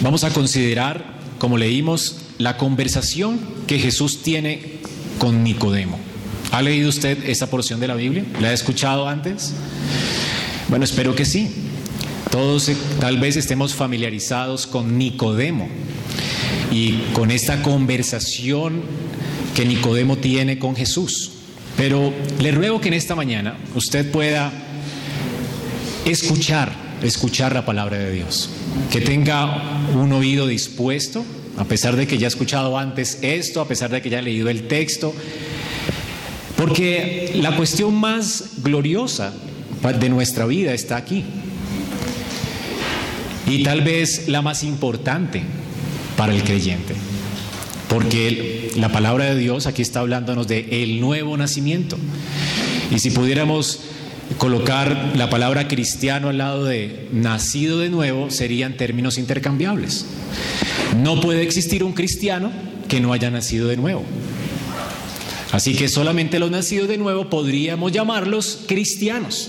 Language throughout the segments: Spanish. Vamos a considerar, como leímos, la conversación que Jesús tiene con Nicodemo. ¿Ha leído usted esta porción de la Biblia? ¿La ha escuchado antes? Bueno, espero que sí. Todos tal vez estemos familiarizados con Nicodemo y con esta conversación que Nicodemo tiene con Jesús. Pero le ruego que en esta mañana usted pueda escuchar la palabra de Dios, que tenga un oído dispuesto, a pesar de que ya ha escuchado antes esto, a pesar de que ya ha leído el texto, porque la cuestión más gloriosa de nuestra vida está aquí, y tal vez la más importante para el creyente, porque la palabra de Dios aquí está hablándonos de el nuevo nacimiento. Y si pudiéramos colocar la palabra cristiano al lado de nacido de nuevo, serían términos intercambiables. No puede existir un cristiano que no haya nacido de nuevo. Así que solamente los nacidos de nuevo podríamos llamarlos cristianos.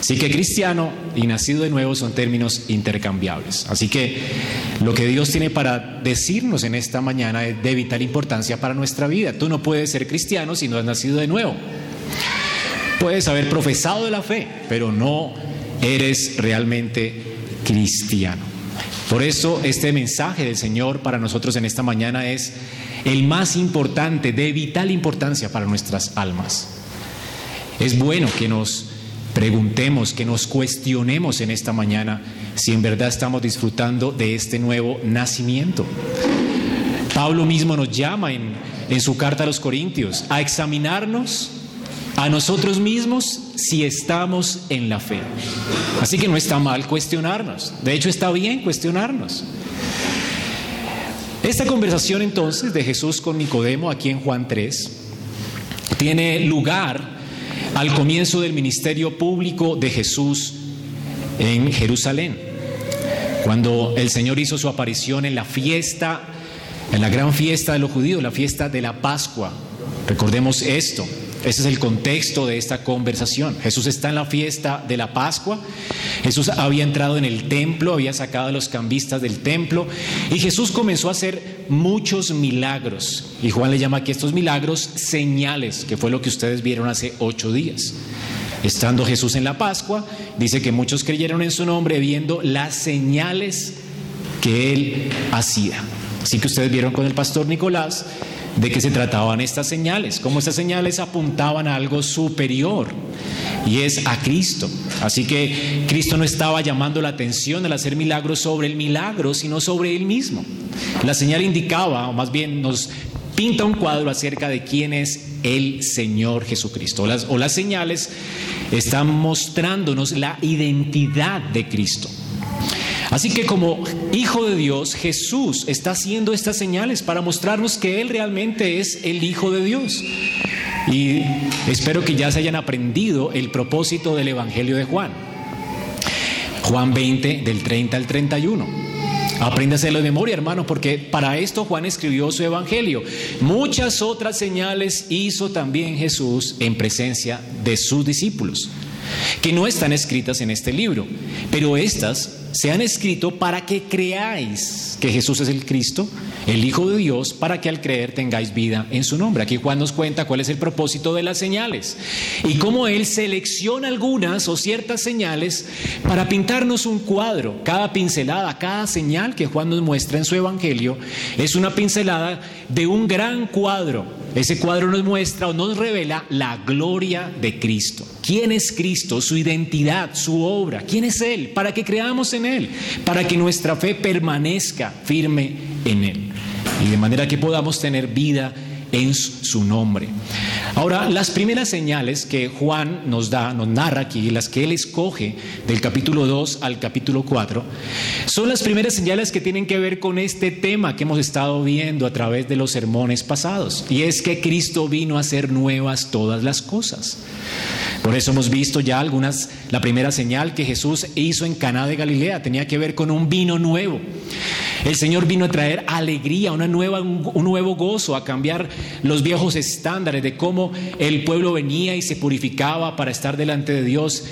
Así que cristiano y nacido de nuevo son términos intercambiables. Así que lo que Dios tiene para decirnos en esta mañana es de vital importancia para nuestra vida. Tú no puedes ser cristiano si no has nacido de nuevo. Puedes haber profesado de la fe, pero no eres realmente cristiano. Por eso este mensaje del Señor para nosotros en esta mañana es el más importante, de vital importancia para nuestras almas. Es bueno que nos preguntemos, que nos cuestionemos en esta mañana si en verdad estamos disfrutando de este nuevo nacimiento. Pablo mismo nos llama en su carta a los Corintios a examinarnos a nosotros mismos si estamos en la fe. Así que no está mal cuestionarnos, de hecho está bien cuestionarnos. Esta conversación entonces de Jesús con Nicodemo aquí en Juan 3 tiene lugar al comienzo del ministerio público de Jesús en Jerusalén, cuando el Señor hizo su aparición en la fiesta, en la gran fiesta de los judíos, la fiesta de la Pascua. Recordemos esto. Ese es el contexto de esta conversación. Jesús está en la fiesta de la Pascua. Jesús había entrado en el templo, había sacado a los cambistas del templo, y Jesús comenzó a hacer muchos milagros. Y Juan le llama aquí estos milagros señales, que fue lo que ustedes vieron hace 8 días. Estando Jesús en la Pascua, dice que muchos creyeron en su nombre viendo las señales que él hacía. Así que ustedes vieron con el pastor Nicolás de qué se trataban estas señales, cómo estas señales apuntaban a algo superior, y es a Cristo. Así que Cristo no estaba llamando la atención al hacer milagros sobre el milagro, sino sobre él mismo. La señal indicaba, o más bien nos pinta un cuadro acerca de quién es el Señor Jesucristo. O las señales están mostrándonos la identidad de Cristo. Así que como Hijo de Dios, Jesús está haciendo estas señales para mostrarnos que Él realmente es el Hijo de Dios. Y espero que ya se hayan aprendido el propósito del Evangelio de Juan. Juan 20, del 30 al 31. Apréndaselo de memoria, hermano, porque para esto Juan escribió su Evangelio. Muchas otras señales hizo también Jesús en presencia de sus discípulos, que no están escritas en este libro, pero estas se han escrito para que creáis que Jesús es el Cristo, el Hijo de Dios, para que al creer tengáis vida en su nombre. Aquí Juan nos cuenta cuál es el propósito de las señales y cómo él selecciona algunas o ciertas señales para pintarnos un cuadro. Cada pincelada, cada señal que Juan nos muestra en su evangelio es una pincelada de un gran cuadro. Ese cuadro nos muestra o nos revela la gloria de Cristo. ¿Quién es Cristo? Su identidad, su obra. ¿Quién es Él? Para que creamos en Él, para que nuestra fe permanezca firme en Él y de manera que podamos tener vida en su nombre. Ahora, las primeras señales que Juan nos narra aquí, las que él escoge del capítulo 2 al capítulo 4, son las primeras señales que tienen que ver con este tema que hemos estado viendo a través de los sermones pasados, y es que Cristo vino a hacer nuevas todas las cosas. Por eso hemos visto ya la primera señal que Jesús hizo en Caná de Galilea tenía que ver con un vino nuevo. El Señor vino a traer alegría, un nuevo gozo, a cambiar los viejos estándares de cómo el pueblo venía y se purificaba para estar delante de Dios.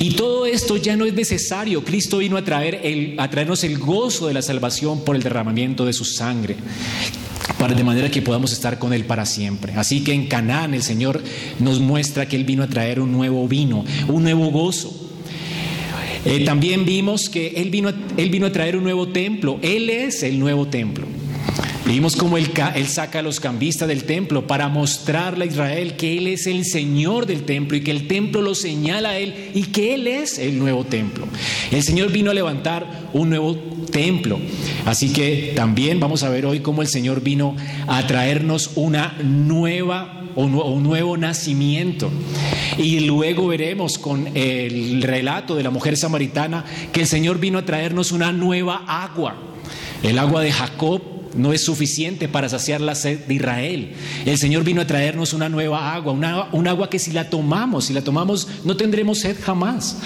Y todo esto ya no es necesario. Cristo vino a traernos el gozo de la salvación por el derramamiento de su sangre, de manera que podamos estar con Él para siempre. Así que en Caná el Señor nos muestra que Él vino a traer un nuevo vino, un nuevo gozo. También vimos que Él vino a traer un nuevo templo. Él es el nuevo templo. Vimos cómo él saca a los cambistas del templo para mostrarle a Israel que Él es el Señor del templo y que el templo lo señala a Él y que Él es el nuevo templo. El Señor vino a levantar un nuevo templo. Así que también vamos a ver hoy cómo el Señor vino a traernos un nuevo nacimiento. Y luego veremos con el relato de la mujer samaritana que el Señor vino a traernos una nueva agua. El agua de Jacob no es suficiente para saciar la sed de Israel. El Señor vino a traernos una nueva agua, un agua que si la tomamos no tendremos sed jamás.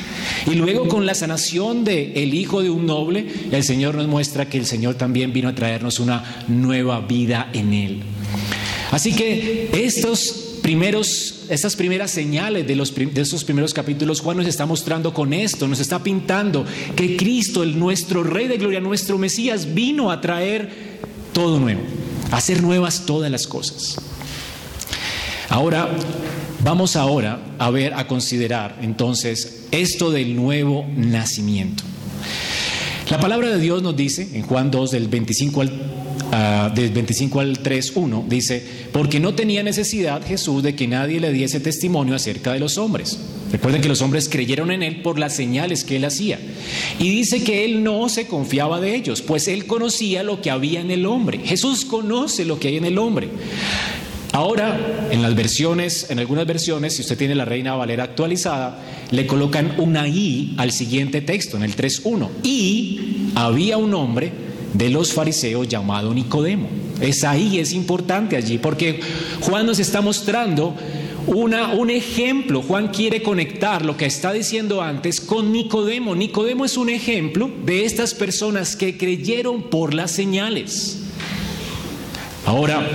Y luego con la sanación del hijo de un noble, el Señor nos muestra que el Señor también vino a traernos una nueva vida en Él. Así que estas primeras señales de estos primeros capítulos, Juan nos está mostrando con esto, nos está pintando que Cristo, nuestro Rey de Gloria, nuestro Mesías, vino a traer todo nuevo, hacer nuevas todas las cosas. Ahora, vamos a considerar entonces esto del nuevo nacimiento. La palabra de Dios nos dice en Juan 2 del 25 al 3:1 dice: porque no tenía necesidad Jesús de que nadie le diese testimonio acerca de los hombres. Recuerden que los hombres creyeron en Él por las señales que Él hacía. Y dice que Él no se confiaba de ellos, pues Él conocía lo que había en el hombre. Jesús conoce lo que hay en el hombre. Ahora, en algunas versiones, si usted tiene la Reina Valera actualizada, le colocan una I al siguiente texto, en el 3:1. Y había un hombre de los fariseos llamado Nicodemo. Esa I es importante allí, porque Juan nos está mostrando un ejemplo. Juan quiere conectar lo que está diciendo antes con Nicodemo. Nicodemo es un ejemplo de estas personas que creyeron por las señales. Ahora,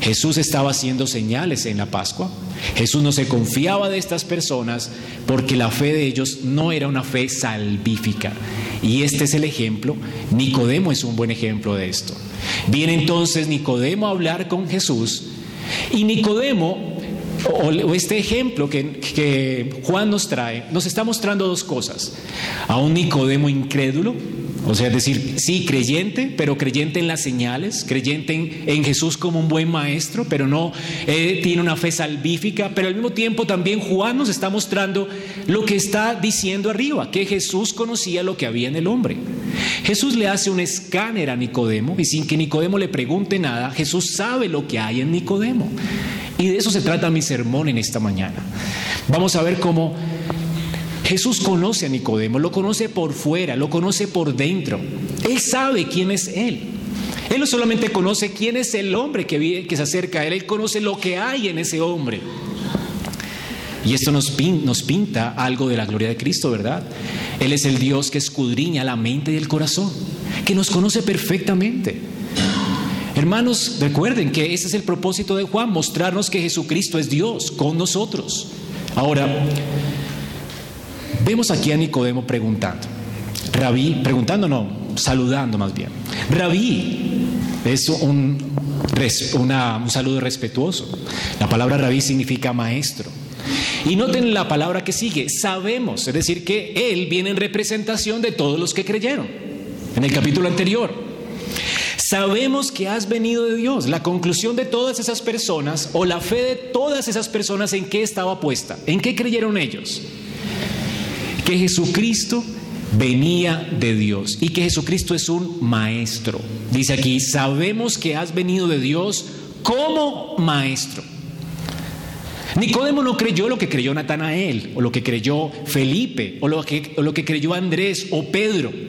Jesús estaba haciendo señales en la Pascua. Jesús no se confiaba de estas personas porque la fe de ellos no era una fe salvífica. Y este es el ejemplo. Nicodemo es un buen ejemplo de esto. Viene entonces Nicodemo a hablar con Jesús, y Nicodemo, o este ejemplo que Juan nos trae, nos está mostrando dos cosas: a un Nicodemo incrédulo, o sea, es decir, sí, creyente, pero creyente en las señales, creyente en Jesús como un buen maestro, pero no tiene una fe salvífica. Pero al mismo tiempo también Juan nos está mostrando lo que está diciendo arriba, que Jesús conocía lo que había en el hombre. Jesús le hace un escáner a Nicodemo, y sin que Nicodemo le pregunte nada, Jesús sabe lo que hay en Nicodemo. Y de eso se trata mi sermón en esta mañana. Vamos a ver cómo Jesús conoce a Nicodemo, lo conoce por fuera, lo conoce por dentro. Él sabe quién es él. Él no solamente conoce quién es el hombre que se acerca a él, él conoce lo que hay en ese hombre. Y esto nos pinta algo de la gloria de Cristo, ¿verdad? Él es el Dios que escudriña la mente y el corazón, que nos conoce perfectamente. Hermanos, recuerden que ese es el propósito de Juan, mostrarnos que Jesucristo es Dios con nosotros. Ahora, vemos aquí a Nicodemo saludando más bien. Rabí es un saludo respetuoso. La palabra rabí significa maestro. Y noten la palabra que sigue, sabemos, es decir, que él viene en representación de todos los que creyeron en el capítulo anterior. Sabemos que has venido de Dios. La conclusión de todas esas personas, o la fe de todas esas personas, ¿en qué estaba puesta? ¿En qué creyeron ellos? Que Jesucristo venía de Dios y que Jesucristo es un maestro. Dice aquí, sabemos que has venido de Dios como maestro. Nicodemo no creyó lo que creyó Natanael, o lo que creyó Felipe, o lo que creyó Andrés o Pedro.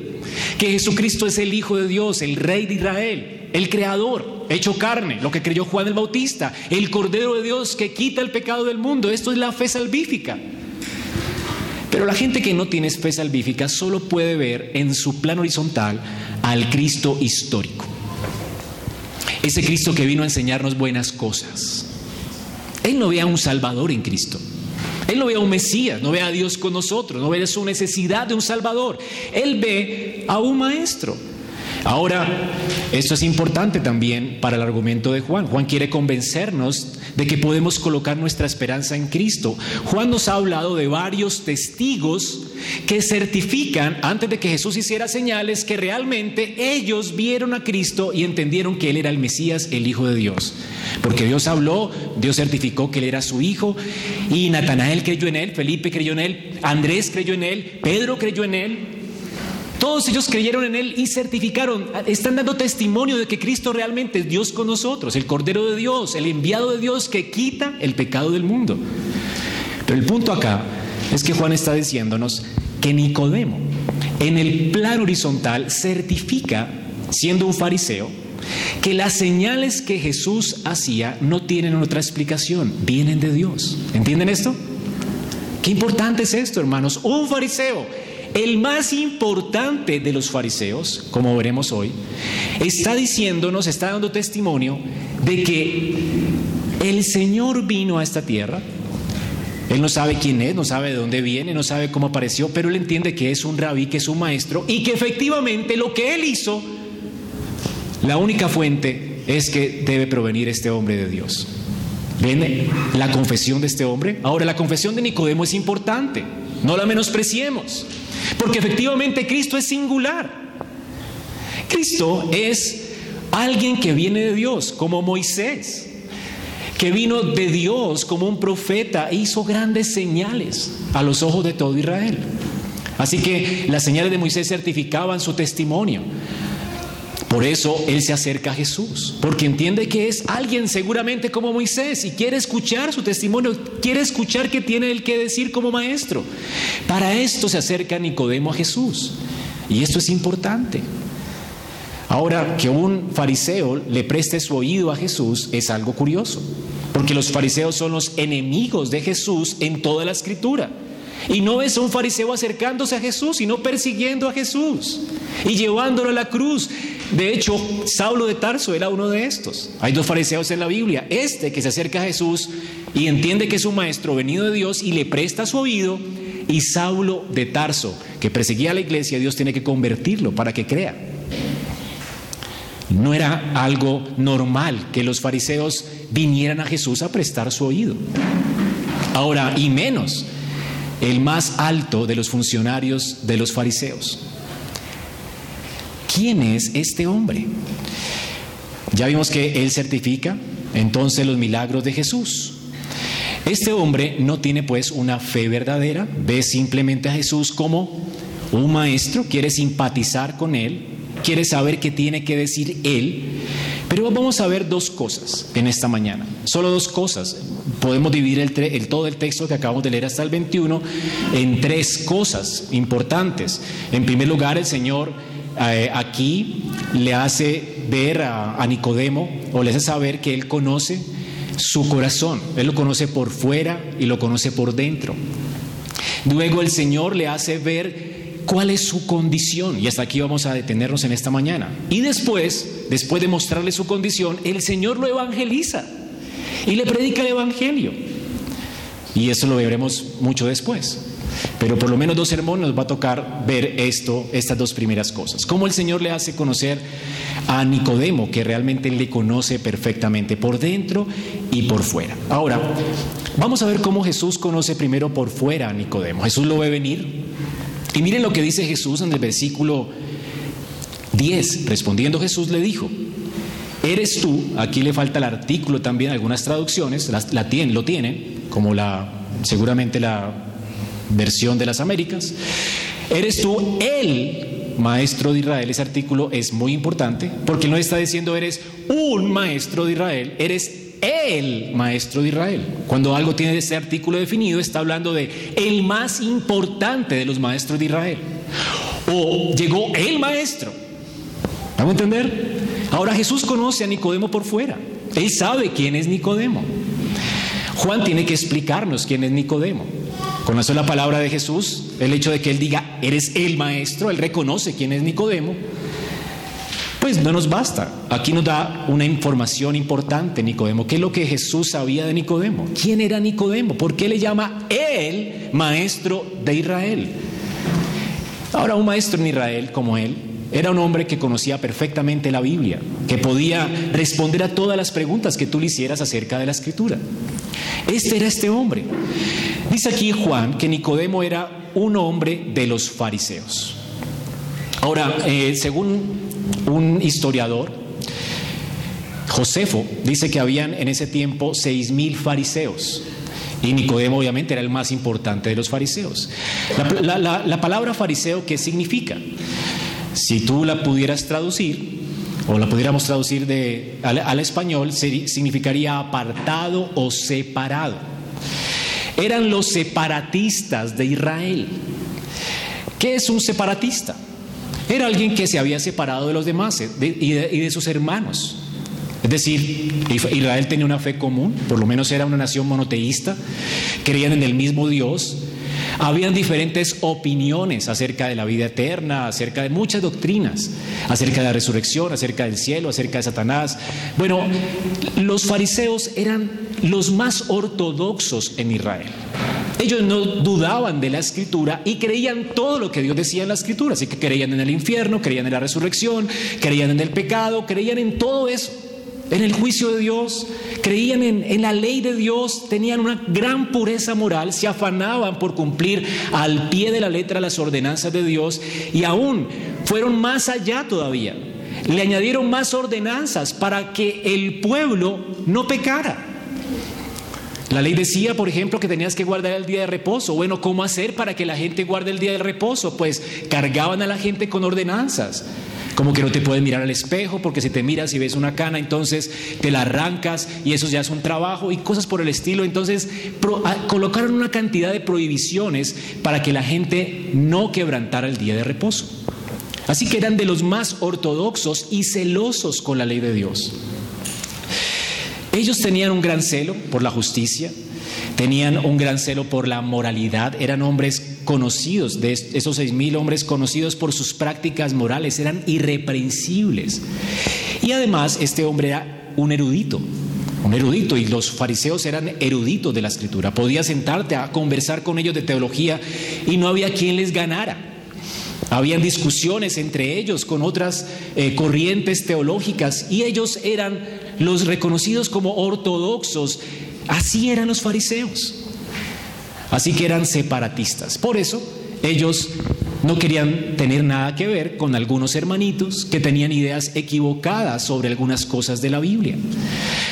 Que Jesucristo es el Hijo de Dios, el Rey de Israel. el Creador, hecho carne, lo que creyó Juan el Bautista, el Cordero de Dios que quita el pecado del mundo. Esto es la fe salvífica. Pero la gente que no tiene fe salvífica solo puede ver en su plano horizontal al Cristo histórico. Ese Cristo que vino a enseñarnos buenas cosas. Él no ve a un Salvador en Cristo. Él no ve a un Mesías, no ve a Dios con nosotros, no ve su necesidad de un Salvador. Él ve a un Maestro. Ahora, esto es importante también para el argumento de Juan. Juan quiere convencernos de que podemos colocar nuestra esperanza en Cristo. Juan nos ha hablado de varios testigos que certifican, antes de que Jesús hiciera señales, que realmente ellos vieron a Cristo y entendieron que Él era el Mesías, el Hijo de Dios. Porque Dios habló, Dios certificó que Él era su Hijo, y Natanael creyó en Él, Felipe creyó en Él, Andrés creyó en Él, Pedro creyó en Él. Todos ellos creyeron en Él y certificaron, están dando testimonio de que Cristo realmente es Dios con nosotros, el Cordero de Dios, el enviado de Dios que quita el pecado del mundo. Pero el punto acá es que Juan está diciéndonos que Nicodemo, en el plano horizontal, certifica, siendo un fariseo, que las señales que Jesús hacía no tienen otra explicación, vienen de Dios. ¿Entienden esto? Qué importante es esto, hermanos. Un fariseo, el más importante de los fariseos, como veremos hoy, está diciéndonos, está dando testimonio de que el Señor vino a esta tierra. Él no sabe quién es, no sabe de dónde viene, no sabe cómo apareció, pero él entiende que es un rabí, que es un maestro, y que efectivamente lo que él hizo, la única fuente es que debe provenir este hombre de Dios. ¿Ven la confesión de este hombre? Ahora, la confesión de Nicodemo es importante, no la menospreciemos. Porque efectivamente Cristo es singular. Cristo es alguien que viene de Dios, como Moisés, que vino de Dios como un profeta e hizo grandes señales a los ojos de todo Israel. Así que las señales de Moisés certificaban su testimonio. Por eso él se acerca a Jesús, porque entiende que es alguien seguramente como Moisés y quiere escuchar su testimonio, quiere escuchar qué tiene él que decir como maestro. Para esto se acerca Nicodemo a Jesús, y esto es importante. Ahora, que un fariseo le preste su oído a Jesús es algo curioso, porque los fariseos son los enemigos de Jesús en toda la Escritura. Y no es un fariseo acercándose a Jesús, sino persiguiendo a Jesús y llevándolo a la cruz. De hecho, Saulo de Tarso era uno de estos. Hay dos fariseos en la Biblia. Este que se acerca a Jesús y entiende que es un maestro venido de Dios y le presta su oído. Y Saulo de Tarso, que perseguía a la iglesia, Dios tiene que convertirlo para que crea. No era algo normal que los fariseos vinieran a Jesús a prestar su oído. Ahora, y menos el más alto de los funcionarios de los fariseos. ¿Quién es este hombre? Ya vimos que él certifica entonces los milagros de Jesús. Este hombre no tiene pues una fe verdadera, ve simplemente a Jesús como un maestro, quiere simpatizar con él, quiere saber qué tiene que decir él. Pero vamos a ver dos cosas en esta mañana, solo dos cosas. Podemos dividir todo el texto que acabamos de leer hasta el 21 en tres cosas importantes. En primer lugar, el Señor aquí le hace ver a Nicodemo, o le hace saber que Él conoce su corazón. Él lo conoce por fuera y lo conoce por dentro. Luego el Señor le hace ver cuál es su condición, y hasta aquí vamos a detenernos en esta mañana. Y después de mostrarle su condición, el Señor lo evangeliza y le predica el evangelio, y eso lo veremos mucho después, pero por lo menos dos sermones nos va a tocar ver estas dos primeras cosas, cómo el Señor le hace conocer a Nicodemo que realmente le conoce perfectamente por dentro y por fuera. Ahora vamos a ver cómo Jesús conoce primero por fuera a Nicodemo. Jesús lo ve venir, y miren lo que dice Jesús en el versículo 10. Respondiendo Jesús le dijo: ¿Eres tú? Aquí le falta el artículo también, algunas traducciones lo tienen, como seguramente la versión de las Américas. ¿Eres tú el maestro de Israel? Ese artículo es muy importante, porque no está diciendo eres un maestro de Israel, eres el maestro de Israel. Cuando algo tiene ese artículo definido, está hablando de el más importante de los maestros de Israel. O llegó el maestro. ¿Vamos a entender? Ahora Jesús conoce a Nicodemo por fuera. Él sabe quién es Nicodemo. Juan tiene que explicarnos quién es Nicodemo. Con la sola palabra de Jesús, el hecho de que él diga, eres el maestro, él reconoce quién es Nicodemo, pues no nos basta. Aquí nos da una información importante Nicodemo. ¿Qué es lo que Jesús sabía de Nicodemo? ¿Quién era Nicodemo? ¿Por qué le llama él maestro de Israel? Ahora, un maestro en Israel como él era un hombre que conocía perfectamente la Biblia, que podía responder a todas las preguntas que tú le hicieras acerca de la Escritura. Este era este hombre. Dice aquí Juan que Nicodemo era un hombre de los fariseos. Ahora, según un historiador, Josefo, dice que habían en ese tiempo 6,000 fariseos. Y Nicodemo obviamente era el más importante de los fariseos. La palabra fariseo, ¿qué significa? Si tú la pudieras traducir, o la pudiéramos traducir al español, significaría apartado o separado. Eran los separatistas de Israel. ¿Qué es un separatista? Era alguien que se había separado de los demás y de sus hermanos. Es decir, Israel tenía una fe común, por lo menos era una nación monoteísta, creían en el mismo Dios, habían diferentes opiniones acerca de la vida eterna, acerca de muchas doctrinas, acerca de la resurrección, acerca del cielo, acerca de Satanás. Bueno, los fariseos eran los más ortodoxos en Israel. Ellos no dudaban de la Escritura y creían todo lo que Dios decía en la Escritura. Así que creían en el infierno, creían en la resurrección, creían en el pecado, creían en todo eso, en el juicio de Dios, creían en la ley de Dios, tenían una gran pureza moral, se afanaban por cumplir al pie de la letra las ordenanzas de Dios, y aún fueron más allá todavía. Le añadieron más ordenanzas para que el pueblo no pecara. La ley decía, por ejemplo, que tenías que guardar el día de reposo. Bueno, ¿cómo hacer para que la gente guarde el día de reposo? Pues cargaban a la gente con ordenanzas, como que no te puedes mirar al espejo, porque si te miras y ves una cana, entonces te la arrancas y eso ya es un trabajo, y cosas por el estilo. Entonces colocaron una cantidad de prohibiciones para que la gente no quebrantara el día de reposo. Así que eran de los más ortodoxos y celosos con la ley de Dios. Ellos tenían un gran celo por la justicia, tenían un gran celo por la moralidad, eran hombres conocidos, de esos 6,000 hombres conocidos por sus prácticas morales, eran irreprensibles. Y además este hombre era un erudito, y los fariseos eran eruditos de la Escritura. Podías sentarte a conversar con ellos de teología y no había quien les ganara. Habían discusiones entre ellos con otras corrientes teológicas, y ellos eran los reconocidos como ortodoxos. Así eran los fariseos. Así que eran separatistas. Por eso ellos no querían tener nada que ver con algunos hermanitos que tenían ideas equivocadas sobre algunas cosas de la Biblia.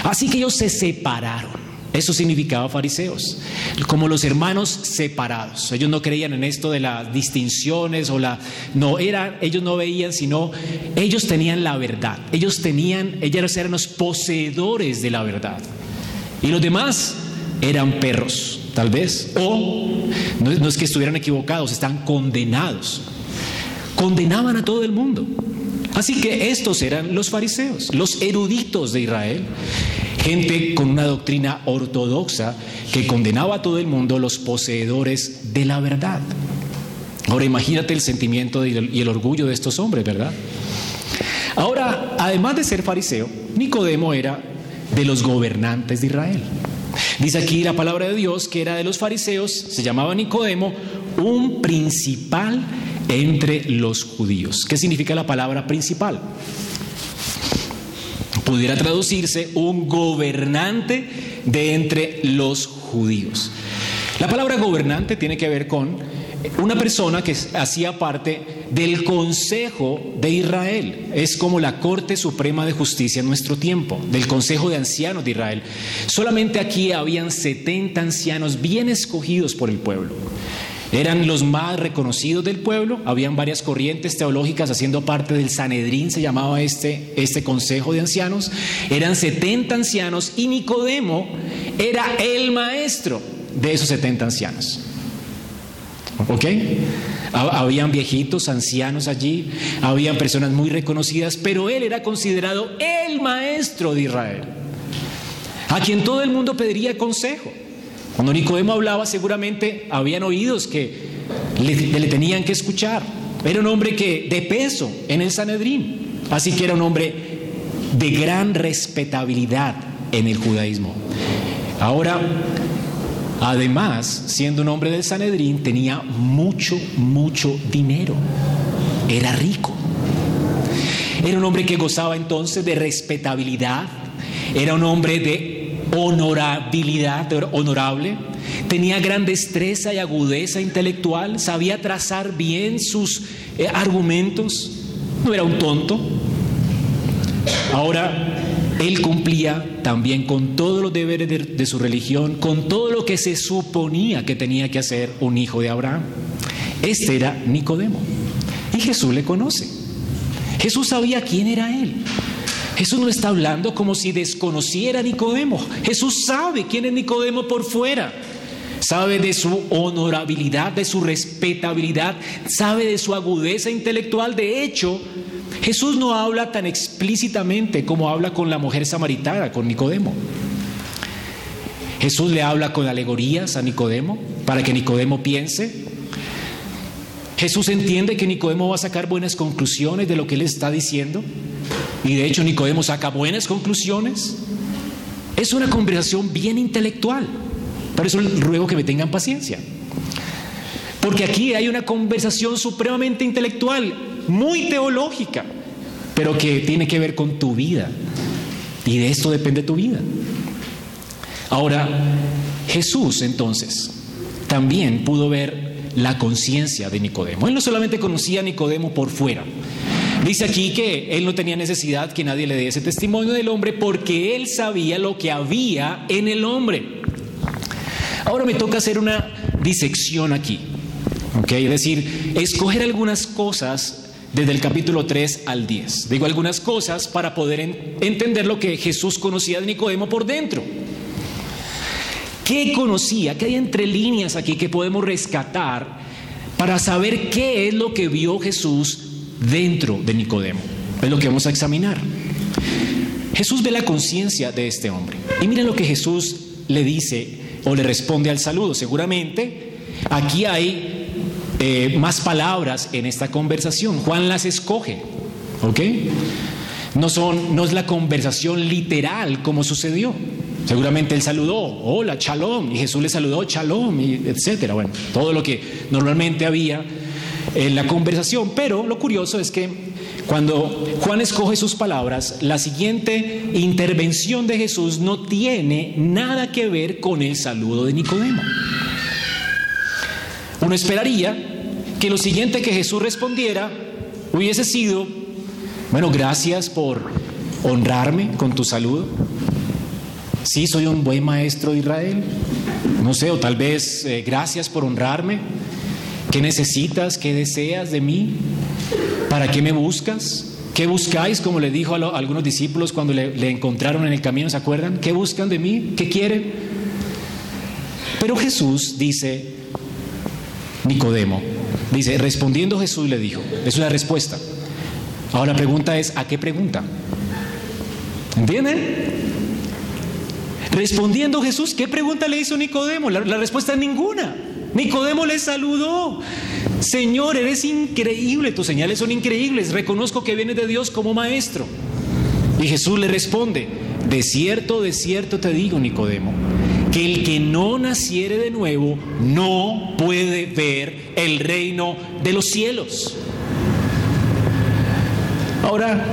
Así que ellos se separaron. Eso significaba fariseos, como los hermanos separados. Ellos no creían en esto de las distinciones ellos no veían, sino ellos tenían la verdad. Ellos eran los poseedores de la verdad. Y los demás eran perros, tal vez, o no es que estuvieran equivocados, están condenados. Condenaban a todo el mundo. Así que estos eran los fariseos, los eruditos de Israel. Gente con una doctrina ortodoxa que condenaba a todo el mundo, los poseedores de la verdad. Ahora imagínate el sentimiento y el orgullo de estos hombres, ¿verdad? Ahora, además de ser fariseo, Nicodemo era de los gobernantes de Israel. Dice aquí la palabra de Dios que era de los fariseos, se llamaba Nicodemo, un principal entre los judíos. ¿Qué significa la palabra principal? Pudiera traducirse un gobernante de entre los judíos. La palabra gobernante tiene que ver con una persona que hacía parte del Consejo de Israel. Es como la Corte Suprema de Justicia en nuestro tiempo, del Consejo de Ancianos de Israel. Solamente aquí habían 70 ancianos bien escogidos por el pueblo. Eran los más reconocidos del pueblo. Habían varias corrientes teológicas haciendo parte del Sanedrín, se llamaba este consejo de ancianos. Eran 70 ancianos y Nicodemo era el maestro de esos 70 ancianos. ¿Ok? Habían viejitos, ancianos allí, habían personas muy reconocidas, pero él era considerado el maestro de Israel, a quien todo el mundo pediría consejo. Cuando Nicodemo hablaba, seguramente habían oídos que le tenían que escuchar. Era un hombre que de peso en el Sanedrín, así que era un hombre de gran respetabilidad en el judaísmo. Ahora, además, siendo un hombre del Sanedrín, tenía mucho dinero. Era rico. Era un hombre que gozaba entonces de respetabilidad. Era un hombre de honorabilidad, honorable. Tenía gran destreza y agudeza intelectual. Sabía trazar bien sus argumentos. No era un tonto. Ahora, él cumplía también con todos los deberes de su religión, con todo lo que se suponía que tenía que hacer un hijo de Abraham. Este era Nicodemo. Y Jesús le conoce. Jesús sabía quién era él. Jesús no está hablando como si desconociera a Nicodemo. Jesús sabe quién es Nicodemo por fuera. Sabe de su honorabilidad, de su respetabilidad, sabe de su agudeza intelectual. De hecho, Jesús no habla tan explícitamente como habla con la mujer samaritana, con Nicodemo. Jesús le habla con alegorías a Nicodemo para que Nicodemo piense. Jesús entiende que Nicodemo va a sacar buenas conclusiones de lo que él está diciendo, y de hecho Nicodemo saca buenas conclusiones. Es una conversación bien intelectual. Por eso ruego que me tengan paciencia, porque aquí hay una conversación supremamente intelectual, muy teológica, pero que tiene que ver con tu vida, y de esto depende tu vida. Ahora, Jesús entonces también pudo ver la conciencia de Nicodemo. Él no solamente conocía a Nicodemo por fuera. Dice aquí que él no tenía necesidad que nadie le diese testimonio del hombre, porque él sabía lo que había en el hombre. Ahora me toca hacer una disección aquí, ¿ok? Es decir, escoger algunas cosas desde el capítulo 3 al 10. Digo algunas cosas para poder entender lo que Jesús conocía de Nicodemo por dentro. ¿Qué conocía? ¿Qué hay entre líneas aquí que podemos rescatar para saber qué es lo que vio Jesús dentro de Nicodemo? Es lo que vamos a examinar. Jesús ve la conciencia de este hombre. Y mira lo que Jesús le dice o le responde al saludo. Seguramente aquí hay más palabras en esta conversación. Juan las escoge, ¿ok? No es la conversación literal como sucedió. Seguramente él saludó, hola, shalom, y Jesús le saludó, shalom, y etcétera. Bueno, todo lo que normalmente había en la conversación. Pero lo curioso es que cuando Juan escoge sus palabras, la siguiente intervención de Jesús no tiene nada que ver con el saludo de Nicodemo. Uno esperaría que lo siguiente que Jesús respondiera hubiese sido, bueno, gracias por honrarme con tu saludo. Sí, soy un buen maestro de Israel. No sé, o tal vez, gracias por honrarme. ¿Qué necesitas? ¿Qué deseas de mí? ¿Para qué me buscas? ¿Qué buscáis? Como le dijo a algunos discípulos cuando le encontraron en el camino, ¿se acuerdan? ¿Qué buscan de mí? ¿Qué quieren? Pero Jesús dice, Nicodemo, dice, respondiendo Jesús le dijo, es una respuesta. Ahora la pregunta es, ¿a qué pregunta? ¿Entienden? Respondiendo Jesús, ¿qué pregunta le hizo Nicodemo? La respuesta es ninguna. Nicodemo le saludó. Señor, eres increíble, tus señales son increíbles, reconozco que vienes de Dios como maestro. Y Jesús le responde, de cierto te digo, Nicodemo, que el que no naciere de nuevo no puede ver el reino de los cielos. Ahora,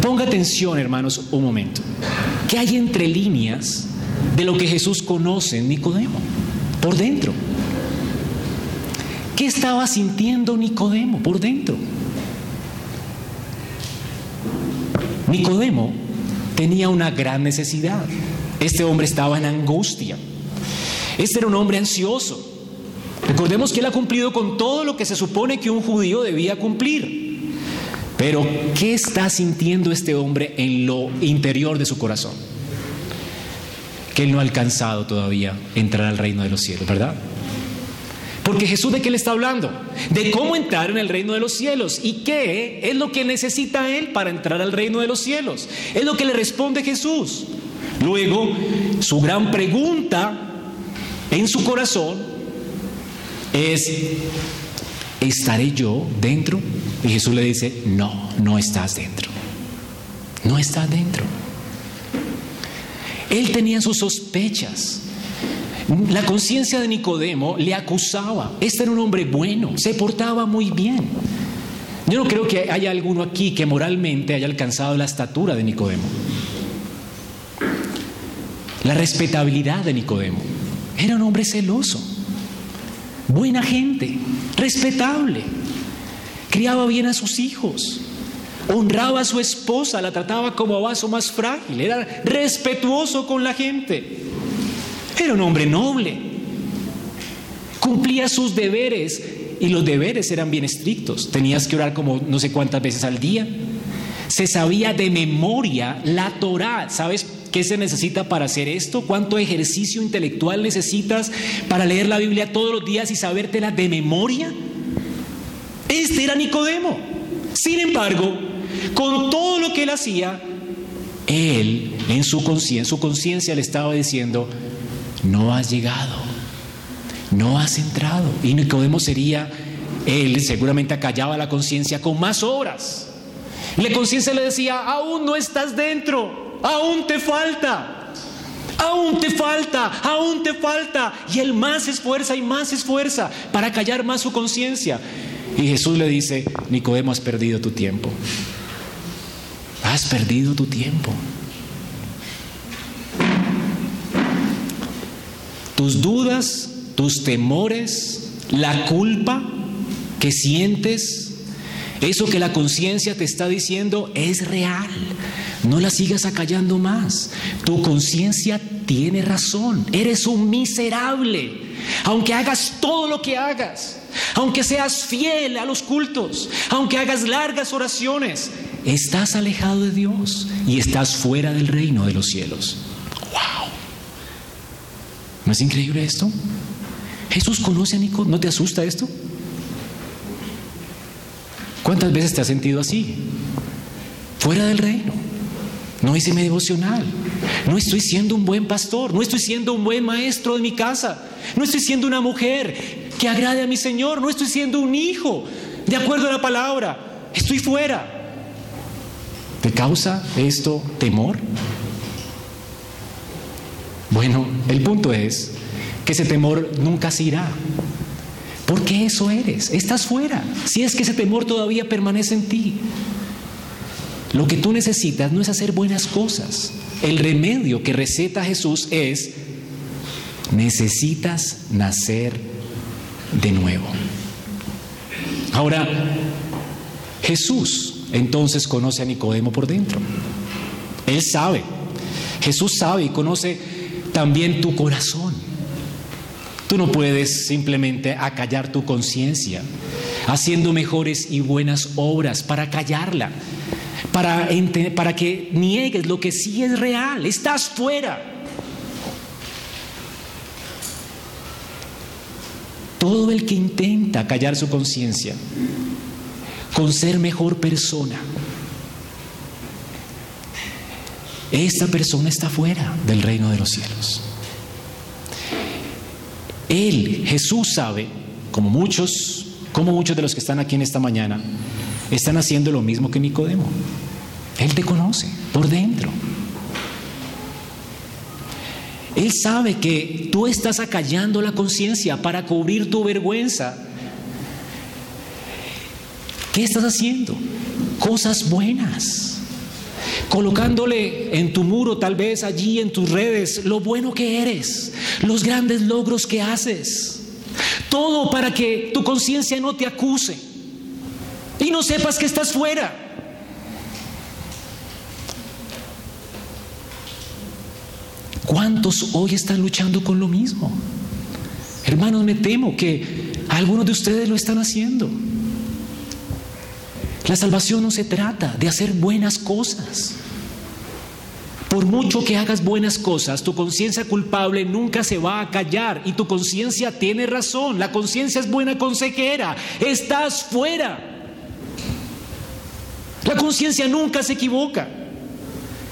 ponga atención, hermanos, un momento. ¿Qué hay entre líneas de lo que Jesús conoce en Nicodemo? Por dentro. ¿Qué estaba sintiendo Nicodemo por dentro? Nicodemo tenía una gran necesidad. Este hombre estaba en angustia. Este era un hombre ansioso. Recordemos que él ha cumplido con todo lo que se supone que un judío debía cumplir. Pero, ¿qué está sintiendo este hombre en lo interior de su corazón? Que él no ha alcanzado todavía entrar al reino de los cielos, ¿verdad? Porque Jesús, ¿de qué le está hablando? De cómo entrar en el reino de los cielos. ¿Y qué es lo que necesita él para entrar al reino de los cielos? Es lo que le responde Jesús. Luego, su gran pregunta en su corazón es: ¿estaré yo dentro? Y Jesús le dice: no, no estás dentro. No estás dentro. Él tenía sus sospechas. La conciencia de Nicodemo le acusaba. Este era un hombre bueno, se portaba muy bien. Yo no creo que haya alguno aquí que moralmente haya alcanzado la estatura de Nicodemo, la respetabilidad de Nicodemo. Era un hombre celoso, buena gente, respetable, criaba bien a sus hijos, honraba a su esposa, la trataba como a vaso más frágil, era respetuoso con la gente. Era un hombre noble, cumplía sus deberes, y los deberes eran bien estrictos. Tenías que orar como no sé cuántas veces al día. Se sabía de memoria la Torá. ¿Sabes qué se necesita para hacer esto? ¿Cuánto ejercicio intelectual necesitas para leer la Biblia todos los días y sabértela de memoria? Este era Nicodemo. Sin embargo, con todo lo que él hacía, él en su conciencia le estaba diciendo: no has llegado, no has entrado. Y Nicodemo sería, él seguramente acallaba la conciencia con más obras. La conciencia le decía: aún no estás dentro, aún te falta, aún te falta, aún te falta. Y él más esfuerza y más esfuerza para callar más su conciencia. Y Jesús le dice: Nicodemo, has perdido tu tiempo. Has perdido tu tiempo. Tus dudas, tus temores, la culpa que sientes, eso que la conciencia te está diciendo es real. No la sigas acallando más. Tu conciencia tiene razón. Eres un miserable. Aunque hagas todo lo que hagas, aunque seas fiel a los cultos, aunque hagas largas oraciones, estás alejado de Dios y estás fuera del reino de los cielos. ¡Wow! ¿No es increíble esto? Jesús conoce a Nicodemo. ¿No te asusta esto? ¿Cuántas veces te has sentido así? Fuera del reino. No hice mi devocional. No estoy siendo un buen pastor. No estoy siendo un buen maestro de mi casa. No estoy siendo una mujer que agrade a mi Señor. No estoy siendo un hijo de acuerdo a la palabra. Estoy fuera. ¿Te causa esto temor? Bueno, el punto es que ese temor nunca se irá, porque eso eres, estás fuera. Si es que ese temor todavía permanece en ti, lo que tú necesitas no es hacer buenas cosas. El remedio que receta Jesús es: necesitas nacer de nuevo. Ahora, Jesús entonces conoce a Nicodemo por dentro. Él sabe, Jesús sabe y conoce también tu corazón. Tú no puedes simplemente acallar tu conciencia haciendo mejores y buenas obras para callarla, para que niegues lo que sí es real. Estás fuera. Todo el que intenta callar su conciencia con ser mejor persona, esta persona está fuera del reino de los cielos. Él, Jesús, sabe, como muchos de los que están aquí en esta mañana, están haciendo lo mismo que Nicodemo. Él te conoce por dentro. Él sabe que tú estás acallando la conciencia para cubrir tu vergüenza. ¿Qué estás haciendo? Cosas buenas. Colocándole en tu muro, tal vez allí en tus redes, lo bueno que eres, los grandes logros que haces. Todo para que tu conciencia no te acuse y no sepas que estás fuera. ¿Cuántos hoy están luchando con lo mismo? Hermanos, me temo que algunos de ustedes lo están haciendo. La salvación no se trata de hacer buenas cosas. Por mucho que hagas buenas cosas, tu conciencia culpable nunca se va a callar y tu conciencia tiene razón. La conciencia es buena consejera. Estás fuera. La conciencia nunca se equivoca.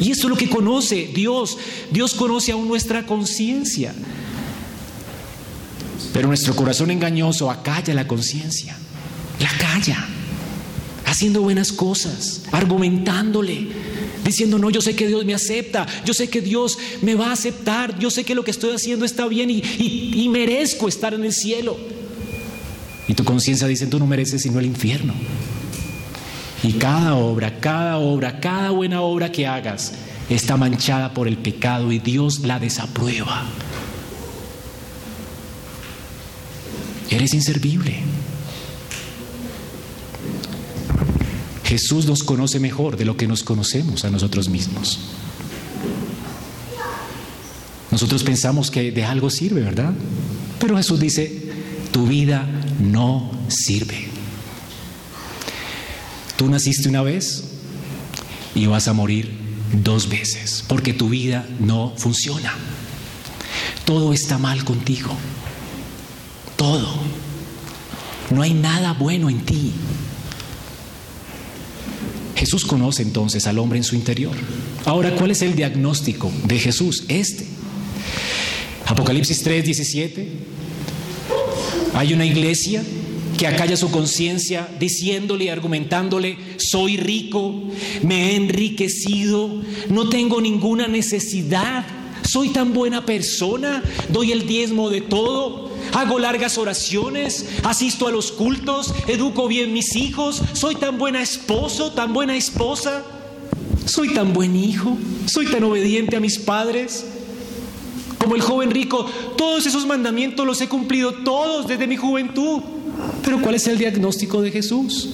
Y eso es lo que conoce Dios. Dios conoce aún nuestra conciencia. Pero nuestro corazón engañoso acalla la conciencia. La calla. Haciendo buenas cosas, argumentándole, diciendo: no, yo sé que Dios me acepta, yo sé que Dios me va a aceptar, yo sé que lo que estoy haciendo está bien y merezco estar en el cielo. Y tu conciencia dice: tú no mereces sino el infierno. Y cada buena obra que hagas está manchada por el pecado y Dios la desaprueba. Eres inservible. Jesús nos conoce mejor de lo que nos conocemos a nosotros mismos. Nosotros pensamos que de algo sirve, ¿verdad? Pero Jesús dice: tu vida no sirve. Tú naciste una vez y vas a morir 2 veces, porque tu vida no funciona. Todo está mal contigo. Todo. No hay nada bueno en ti. Jesús conoce entonces al hombre en su interior. Ahora, ¿cuál es el diagnóstico de Jesús? Apocalipsis 3:17. Hay una iglesia que acalla su conciencia diciéndole y argumentándole: soy rico, me he enriquecido, no tengo ninguna necesidad, soy tan buena persona, doy el diezmo de todo, hago largas oraciones, asisto a los cultos, educo bien mis hijos, soy tan buen esposo, tan buena esposa, soy tan buen hijo, soy tan obediente a mis padres. Como el joven rico, todos esos mandamientos los he cumplido todos desde mi juventud. Pero ¿cuál es el diagnóstico de Jesús?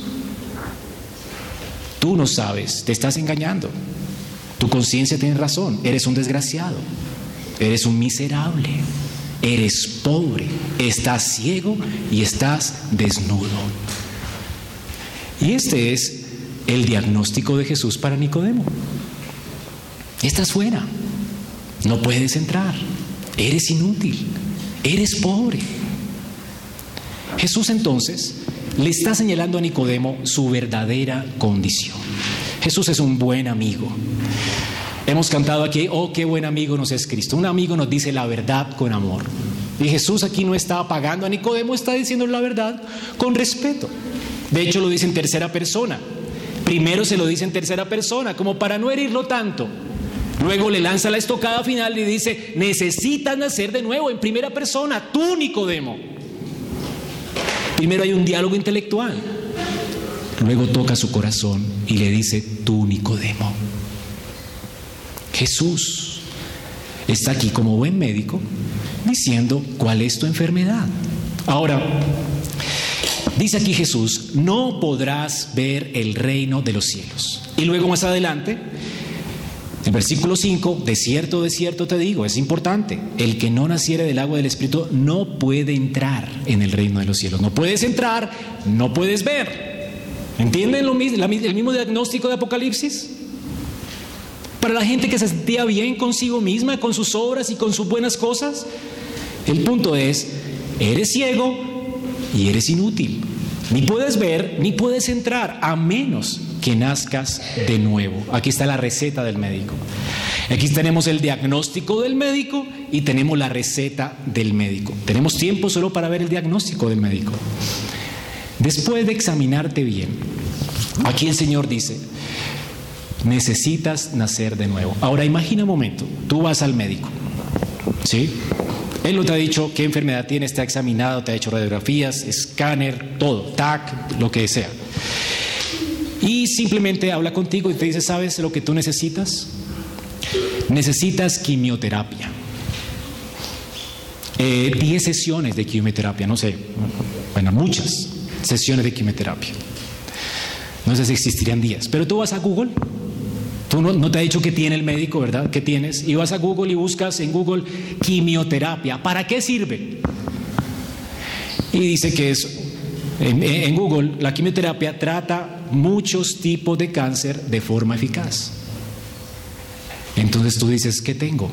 Tú no sabes, te estás engañando. Tu conciencia tiene razón, eres un desgraciado, eres un miserable, eres pobre, estás ciego y estás desnudo. Y este es el diagnóstico de Jesús para Nicodemo. Estás fuera, no puedes entrar, eres inútil, eres pobre. Jesús entonces le está señalando a Nicodemo su verdadera condición. Jesús es un buen amigo. Hemos cantado aquí: oh, qué buen amigo nos es Cristo. Un amigo nos dice la verdad con amor. Y Jesús aquí no está apagando a Nicodemo, está diciendo la verdad con respeto. De hecho, lo dice en tercera persona. Primero se lo dice en tercera persona, como para no herirlo tanto. Luego le lanza la estocada final y dice: necesitas nacer de nuevo, en primera persona, tú, Nicodemo. Primero hay un diálogo intelectual, luego toca su corazón y le dice: tú, Nicodemo. Jesús está aquí como buen médico diciendo cuál es tu enfermedad. Ahora, dice aquí Jesús: no podrás ver el reino de los cielos. Y luego más adelante, el versículo 5, de cierto te digo, es importante, el que no naciere del agua del Espíritu no puede entrar en el reino de los cielos. No puedes entrar, no puedes ver. ¿Entienden lo mismo, el mismo diagnóstico de Apocalipsis? Para la gente que se sentía bien consigo misma, con sus obras y con sus buenas cosas, el punto es: eres ciego y eres inútil. Ni puedes ver, ni puedes entrar, a menos que nazcas de nuevo. Aquí está la receta del médico. Aquí tenemos el diagnóstico del médico y tenemos la receta del médico. Tenemos tiempo solo para ver el diagnóstico del médico. Después de examinarte bien, aquí el Señor dice: necesitas nacer de nuevo. Ahora imagina un momento, tú vas al médico, ¿sí? Él no te ha dicho qué enfermedad tienes, te ha examinado, te ha hecho radiografías, escáner, todo, TAC, lo que sea. Y simplemente habla contigo y te dice: ¿sabes lo que tú necesitas? Necesitas quimioterapia. 10 sesiones de quimioterapia, no sé, bueno, muchas sesiones de quimioterapia. No sé si existirían días, pero tú vas a Google. Tú no te ha dicho qué tiene el médico, ¿verdad? ¿Qué tienes? Y vas a Google y buscas en Google quimioterapia. ¿Para qué sirve? Y dice que es... En Google, la quimioterapia trata muchos tipos de cáncer de forma eficaz. Entonces tú dices, ¿qué tengo?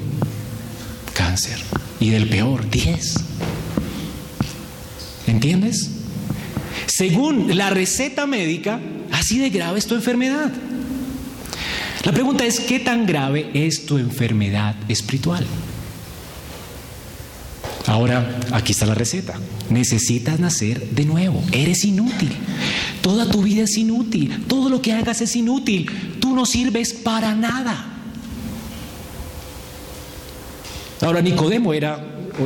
Cáncer. Y del peor, 10. ¿Entiendes? Según la receta médica, así de grave es tu enfermedad. La pregunta es, ¿qué tan grave es tu enfermedad espiritual? Ahora, aquí está la receta. Necesitas nacer de nuevo. Eres inútil. Toda tu vida es inútil. Todo lo que hagas es inútil. Tú no sirves para nada. Ahora, Nicodemo era,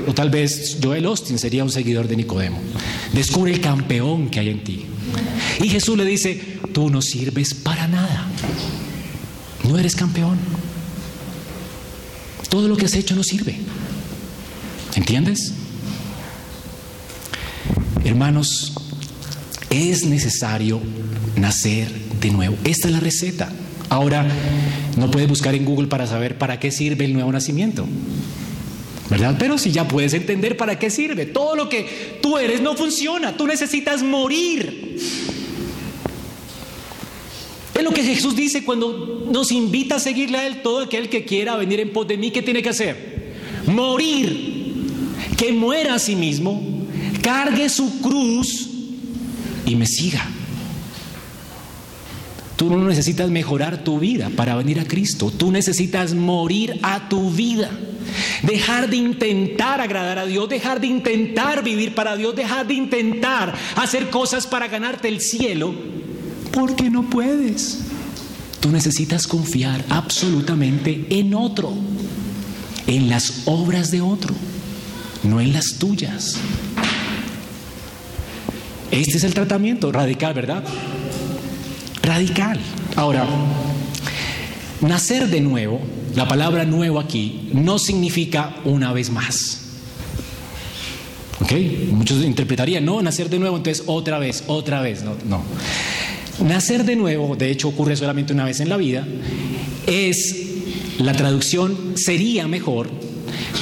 o tal vez Joel Austin sería un seguidor de Nicodemo. Descubre el campeón que hay en ti. Y Jesús le dice, tú no sirves para nada. No eres campeón. Todo lo que has hecho no sirve. ¿Entiendes? Hermanos, es necesario nacer de nuevo. Esta es la receta. Ahora, no puedes buscar en Google para saber para qué sirve el nuevo nacimiento, ¿verdad? Pero si ya puedes entender para qué sirve. Todo lo que tú eres no funciona. Tú necesitas morir. Es lo que Jesús dice cuando nos invita a seguirle a Él. Todo aquel que quiera venir en pos de mí, ¿qué tiene que hacer? Morir. Que muera a sí mismo, cargue su cruz y me siga. Tú no necesitas mejorar tu vida para venir a Cristo. Tú necesitas morir a tu vida. Dejar de intentar agradar a Dios, dejar de intentar vivir para Dios, dejar de intentar hacer cosas para ganarte el cielo, porque no puedes. Tú necesitas confiar absolutamente en otro, en las obras de otro, no en las tuyas. Este es el tratamiento radical, ¿verdad? Radical. Ahora, nacer de nuevo, la palabra nuevo aquí, no significa una vez más. ¿Ok? Muchos interpretarían, no, nacer de nuevo, entonces otra vez. No. Nacer de nuevo, de hecho, ocurre solamente una vez en la vida. La traducción sería mejor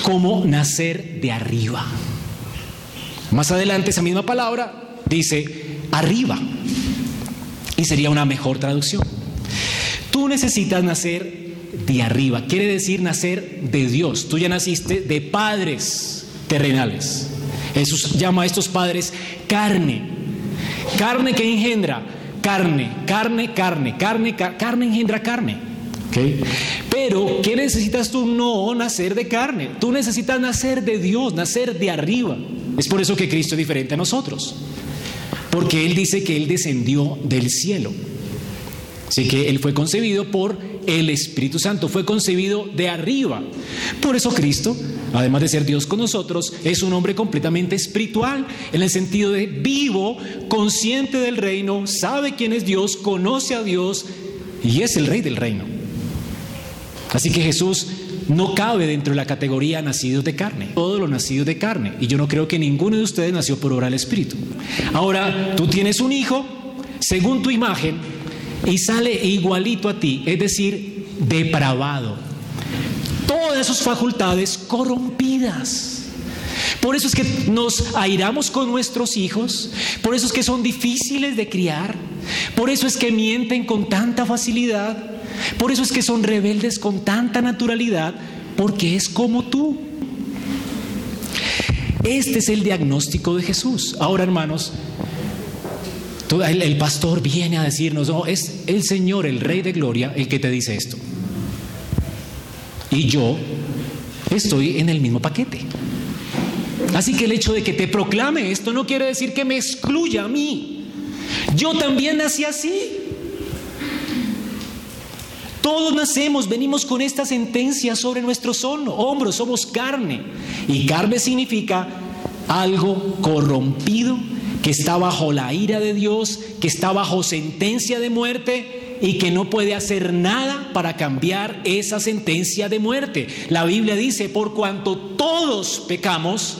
como nacer de arriba. Más adelante esa misma palabra dice arriba y sería una mejor traducción. Tú necesitas nacer de arriba, quiere decir nacer de Dios. Tú ya naciste de padres terrenales. Jesús llama a estos padres carne que engendra carne engendra carne. Okay. Pero, ¿qué necesitas tú? No nacer de carne. Tú necesitas nacer de Dios, nacer de arriba. Es por eso que Cristo es diferente a nosotros, porque Él dice que Él descendió del cielo. Así que Él fue concebido por el Espíritu Santo, fue concebido de arriba. Por eso Cristo, además de ser Dios con nosotros, es un hombre completamente espiritual, en el sentido de vivo, consciente del reino, sabe quién es Dios, conoce a Dios y es el Rey del reino. Así que Jesús no cabe dentro de la categoría nacidos de carne. Todos los nacidos de carne. Y yo no creo que ninguno de ustedes nació por obra del Espíritu. Ahora, tú tienes un hijo según tu imagen y sale igualito a ti, es decir, depravado. Todas sus facultades corrompidas. Por eso es que nos airamos con nuestros hijos, por eso es que son difíciles de criar, por eso es que mienten con tanta facilidad. Por eso es que son rebeldes con tanta naturalidad, porque es como tú. Este es el diagnóstico de Jesús. Ahora, hermanos, el pastor viene a decirnos, no, es el Señor, el Rey de Gloria, el que te dice esto. Y yo estoy en el mismo paquete. Así que el hecho de que te proclame esto no quiere decir que me excluya a mí. Yo también nací así. Todos nacemos, venimos con esta sentencia sobre nuestros hombros, somos carne. Y carne significa algo corrompido, que está bajo la ira de Dios, que está bajo sentencia de muerte y que no puede hacer nada para cambiar esa sentencia de muerte. La Biblia dice, por cuanto todos pecamos,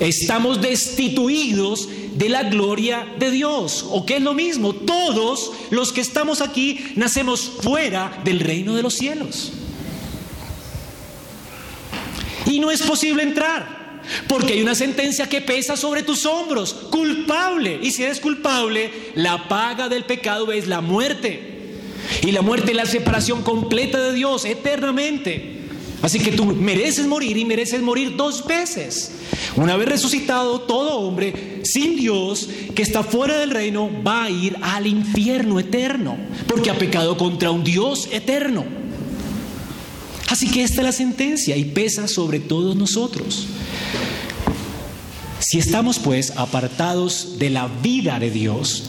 estamos destituidos de la gloria de Dios, o que es lo mismo, todos los que estamos aquí nacemos fuera del reino de los cielos y no es posible entrar porque hay una sentencia que pesa sobre tus hombros, culpable, y si eres culpable, la paga del pecado es la muerte Y la muerte es la separación completa de Dios eternamente. Así que tú mereces morir y mereces morir dos veces. Una vez resucitado, todo hombre sin Dios que está fuera del reino va a ir al infierno eterno, porque ha pecado contra un Dios eterno. Así que esta es la sentencia y pesa sobre todos nosotros. Si estamos pues apartados de la vida de Dios,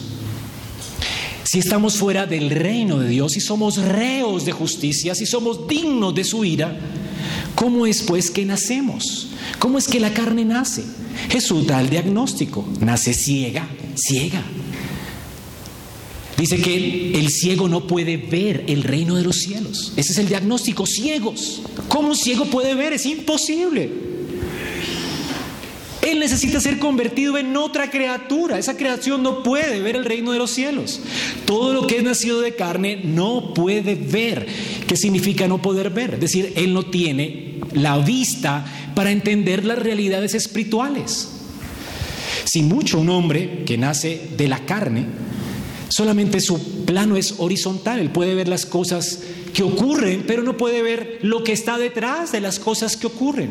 si estamos fuera del reino de Dios, si somos reos de justicia, si somos dignos de su ira, ¿cómo es pues que nacemos? ¿Cómo es que la carne nace? Jesús da el diagnóstico: nace ciega. Dice que el ciego no puede ver el reino de los cielos. Ese es el diagnóstico: ciegos. ¿Cómo un ciego puede ver? Es imposible. Él necesita ser convertido en otra criatura. Esa creación no puede ver el reino de los cielos. Todo lo que es nacido de carne no puede ver. ¿Qué significa no poder ver? Es decir, él no tiene la vista para entender las realidades espirituales. Si mucho un hombre que nace de la carne, solamente su plano es horizontal. Él puede ver las cosas que ocurren, pero no puede ver lo que está detrás de las cosas que ocurren.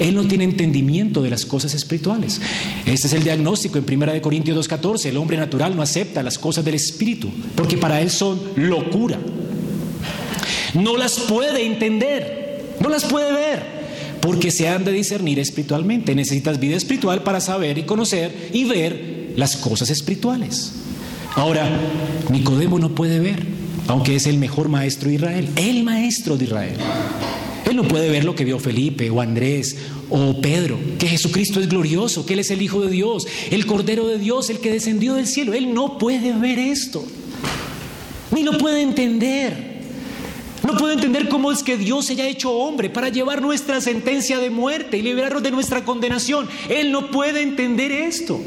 Él no tiene entendimiento de las cosas espirituales. Este es el diagnóstico en 1 Corintios 2:14. El hombre natural no acepta las cosas del espíritu, porque para él son locura. No las puede entender, no las puede ver, porque se han de discernir espiritualmente. Necesitas vida espiritual para saber y conocer y ver las cosas espirituales. Ahora, Nicodemo no puede ver, aunque es el mejor maestro de Israel, el maestro de Israel. Él no puede ver lo que vio Felipe o Andrés o Pedro, que Jesucristo es glorioso, que Él es el Hijo de Dios, el Cordero de Dios, el que descendió del cielo. Él no puede ver esto, ni lo puede entender. No puede entender cómo es que Dios se haya hecho hombre para llevar nuestra sentencia de muerte y liberarnos de nuestra condenación. Él no puede entender esto.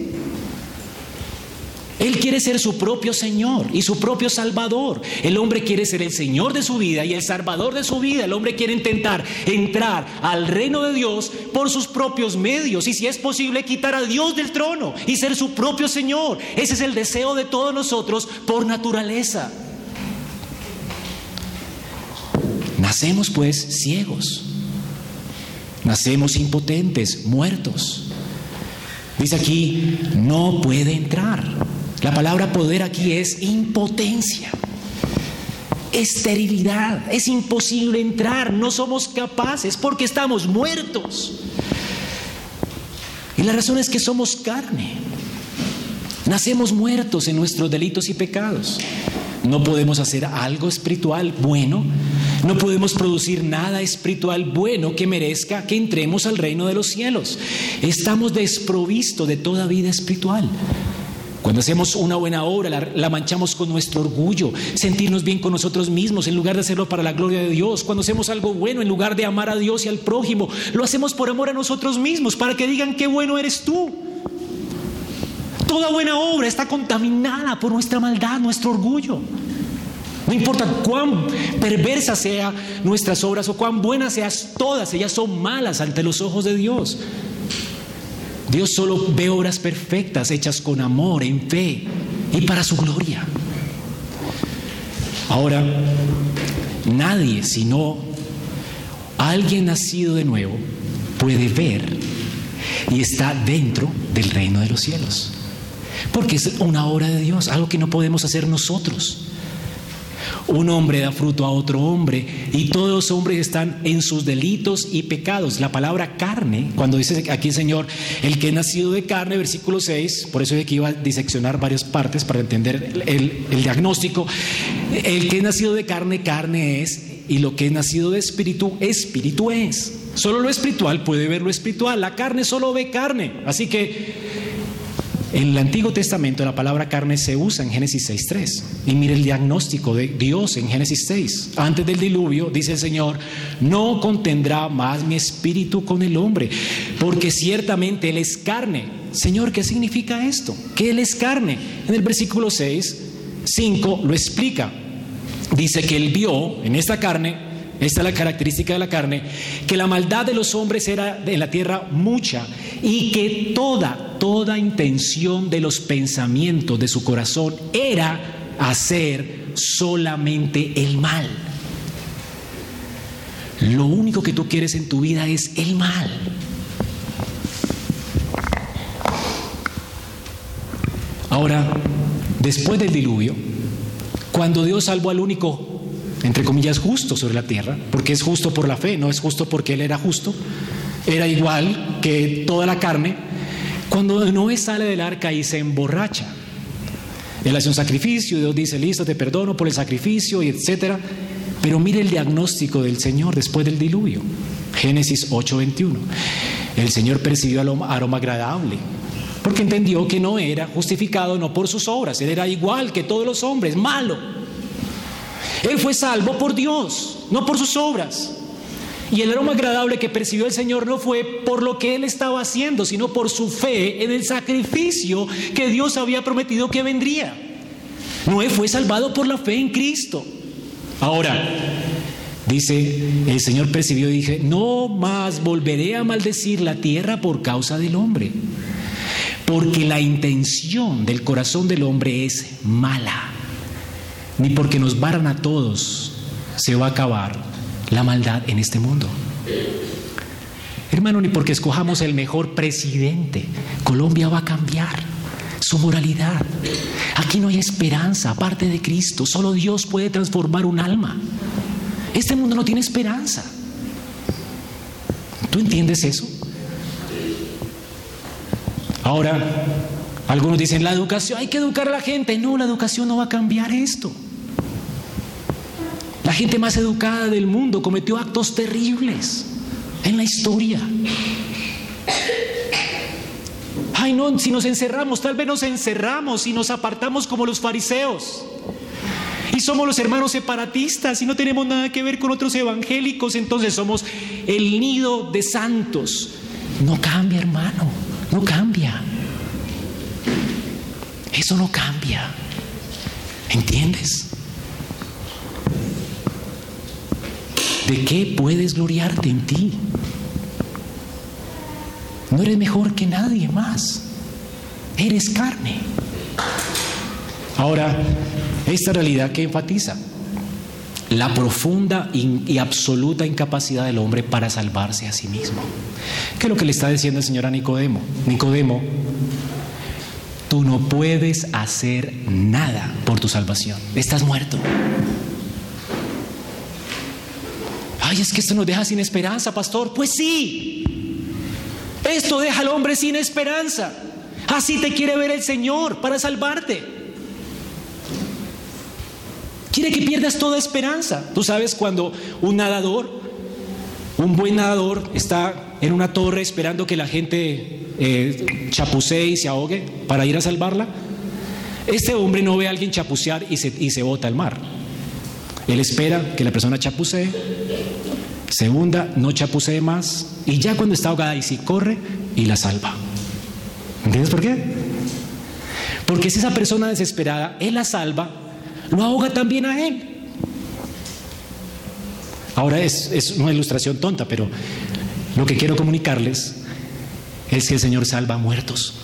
Él quiere ser su propio Señor y su propio Salvador. El hombre quiere ser el Señor de su vida y el Salvador de su vida. El hombre quiere intentar entrar al reino de Dios por sus propios medios. Y si es posible, quitar a Dios del trono y ser su propio Señor. Ese es el deseo de todos nosotros por naturaleza. Nacemos pues ciegos. Nacemos impotentes, muertos. Dice aquí, no puede entrar. La palabra poder aquí es impotencia, esterilidad, es imposible entrar, no somos capaces porque estamos muertos. Y la razón es que somos carne, nacemos muertos en nuestros delitos y pecados. No podemos hacer algo espiritual bueno, no podemos producir nada espiritual bueno que merezca que entremos al reino de los cielos. Estamos desprovistos de toda vida espiritual. Cuando hacemos una buena obra, la manchamos con nuestro orgullo, sentirnos bien con nosotros mismos en lugar de hacerlo para la gloria de Dios. Cuando hacemos algo bueno, en lugar de amar a Dios y al prójimo, lo hacemos por amor a nosotros mismos, para que digan qué bueno eres tú. Toda buena obra está contaminada por nuestra maldad, nuestro orgullo. No importa cuán perversas sean nuestras obras o cuán buenas seas, todas ellas son malas ante los ojos de Dios. Dios solo ve obras perfectas hechas con amor, en fe y para su gloria. Ahora, nadie sino alguien nacido de nuevo puede ver y está dentro del reino de los cielos. Porque es una obra de Dios, algo que no podemos hacer nosotros. Un hombre da fruto a otro hombre y todos los hombres están en sus delitos y pecados. La palabra carne, cuando dice aquí el Señor, el que es nacido de carne, versículo 6, por eso es que iba a diseccionar varias partes para entender el diagnóstico. El que es nacido de carne, carne es, y lo que es nacido de espíritu, espíritu es. Solo lo espiritual puede ver lo espiritual, la carne solo ve carne. Así que en el Antiguo Testamento la palabra carne se usa en Génesis 6:3. Y mire el diagnóstico de Dios en Génesis 6. Antes del diluvio, dice el Señor, no contendrá más mi espíritu con el hombre, porque ciertamente él es carne. Señor, ¿qué significa esto? Que él es carne. En el versículo 6:5 lo explica. Dice que él vio en esta carne, esta es la característica de la carne, que la maldad de los hombres era en la tierra mucha y que toda intención de los pensamientos de su corazón era hacer solamente el mal. Lo único que tú quieres en tu vida es el mal. Ahora, después del diluvio, cuando Dios salvó al único, entre comillas, justo sobre la tierra, porque es justo por la fe, no es justo porque Él era justo, era igual que toda la carne, cuando Noé sale del arca y se emborracha, Él hace un sacrificio, Dios dice, listo, te perdono por el sacrificio, y etc. Pero mire el diagnóstico del Señor después del diluvio. Génesis 8:21. El Señor percibió aroma agradable, porque entendió que no era justificado no por sus obras, Él era igual que todos los hombres, malo. Él fue salvo por Dios, no por sus obras. Y el aroma agradable que percibió el Señor no fue por lo que Él estaba haciendo, sino por su fe en el sacrificio que Dios había prometido que vendría. Noé fue salvado por la fe en Cristo. Ahora, dice, el Señor percibió y dije, no más volveré a maldecir la tierra por causa del hombre, porque la intención del corazón del hombre es mala, ni porque nos barran a todos se va a acabar la maldad en este mundo. Hermano, ni porque escojamos el mejor presidente, Colombia va a cambiar su moralidad. Aquí no hay esperanza aparte de Cristo. Solo Dios puede transformar un alma. Este mundo no tiene esperanza. ¿Tú entiendes eso? Ahora, algunos dicen, la educación, hay que educar a la gente. No, la educación no va a cambiar esto. La gente más educada del mundo cometió actos terribles en la historia. Ay, no, si nos encerramos, tal vez nos encerramos y nos apartamos como los fariseos. Y somos los hermanos separatistas y no tenemos nada que ver con otros evangélicos, entonces somos el nido de santos. No cambia, hermano, no cambia. Eso no cambia. ¿Entiendes? ¿De qué puedes gloriarte en ti? No eres mejor que nadie más. Eres carne. Ahora, esta realidad que enfatiza la profunda y absoluta incapacidad del hombre para salvarse a sí mismo. ¿Qué es lo que le está diciendo el Señor a Nicodemo? Nicodemo, tú no puedes hacer nada por tu salvación. Estás muerto. Ay, es que esto nos deja sin esperanza, pastor. Pues sí, esto deja al hombre sin esperanza. Así te quiere ver el Señor para salvarte. Quiere que pierdas toda esperanza. Tú sabes, cuando un nadador, un buen nadador, está en una torre esperando que la gente chapucee y se ahogue para ir a salvarla. Este hombre no ve a alguien chapucear y se bota al mar. Él espera que la persona chapucee, se hunda, no chapucee más, y ya cuando está ahogada, y si corre y la salva. ¿Entiendes por qué? Porque si esa persona desesperada, él la salva, lo ahoga también a él. Ahora es una ilustración tonta, pero lo que quiero comunicarles es que el Señor salva muertos.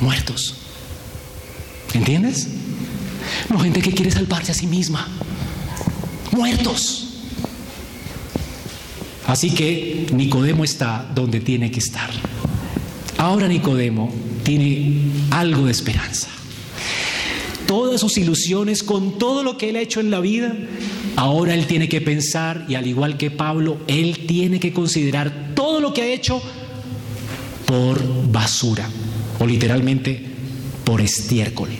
Muertos. ¿Entiendes? No, gente que quiere salvarse a sí misma. Muertos. Así que Nicodemo está donde tiene que estar. Ahora Nicodemo tiene algo de esperanza. Todas sus ilusiones, con todo lo que él ha hecho en la vida, ahora él tiene que pensar, y al igual que Pablo, él tiene que considerar todo lo que ha hecho por basura, o literalmente por estiércol.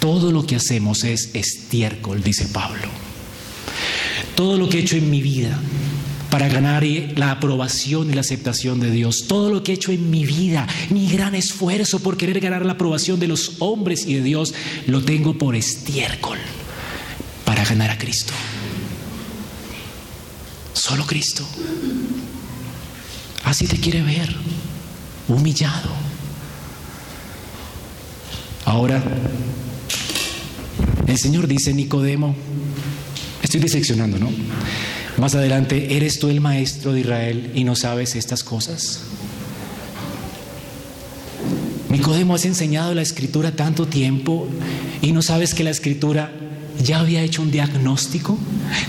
Todo lo que hacemos es estiércol, dice Pablo. Todo lo que he hecho en mi vida para ganar la aprobación y la aceptación de Dios, todo lo que he hecho en mi vida, mi gran esfuerzo por querer ganar la aprobación de los hombres y de Dios, lo tengo por estiércol para ganar a Cristo. Solo Cristo. Así te quiere ver, humillado. Ahora, el Señor dice, Nicodemo, estoy diseccionando, ¿no? Más adelante, ¿eres tú el maestro de Israel y no sabes estas cosas? Nicodemo, has enseñado la Escritura tanto tiempo y no sabes que la Escritura ya había hecho un diagnóstico.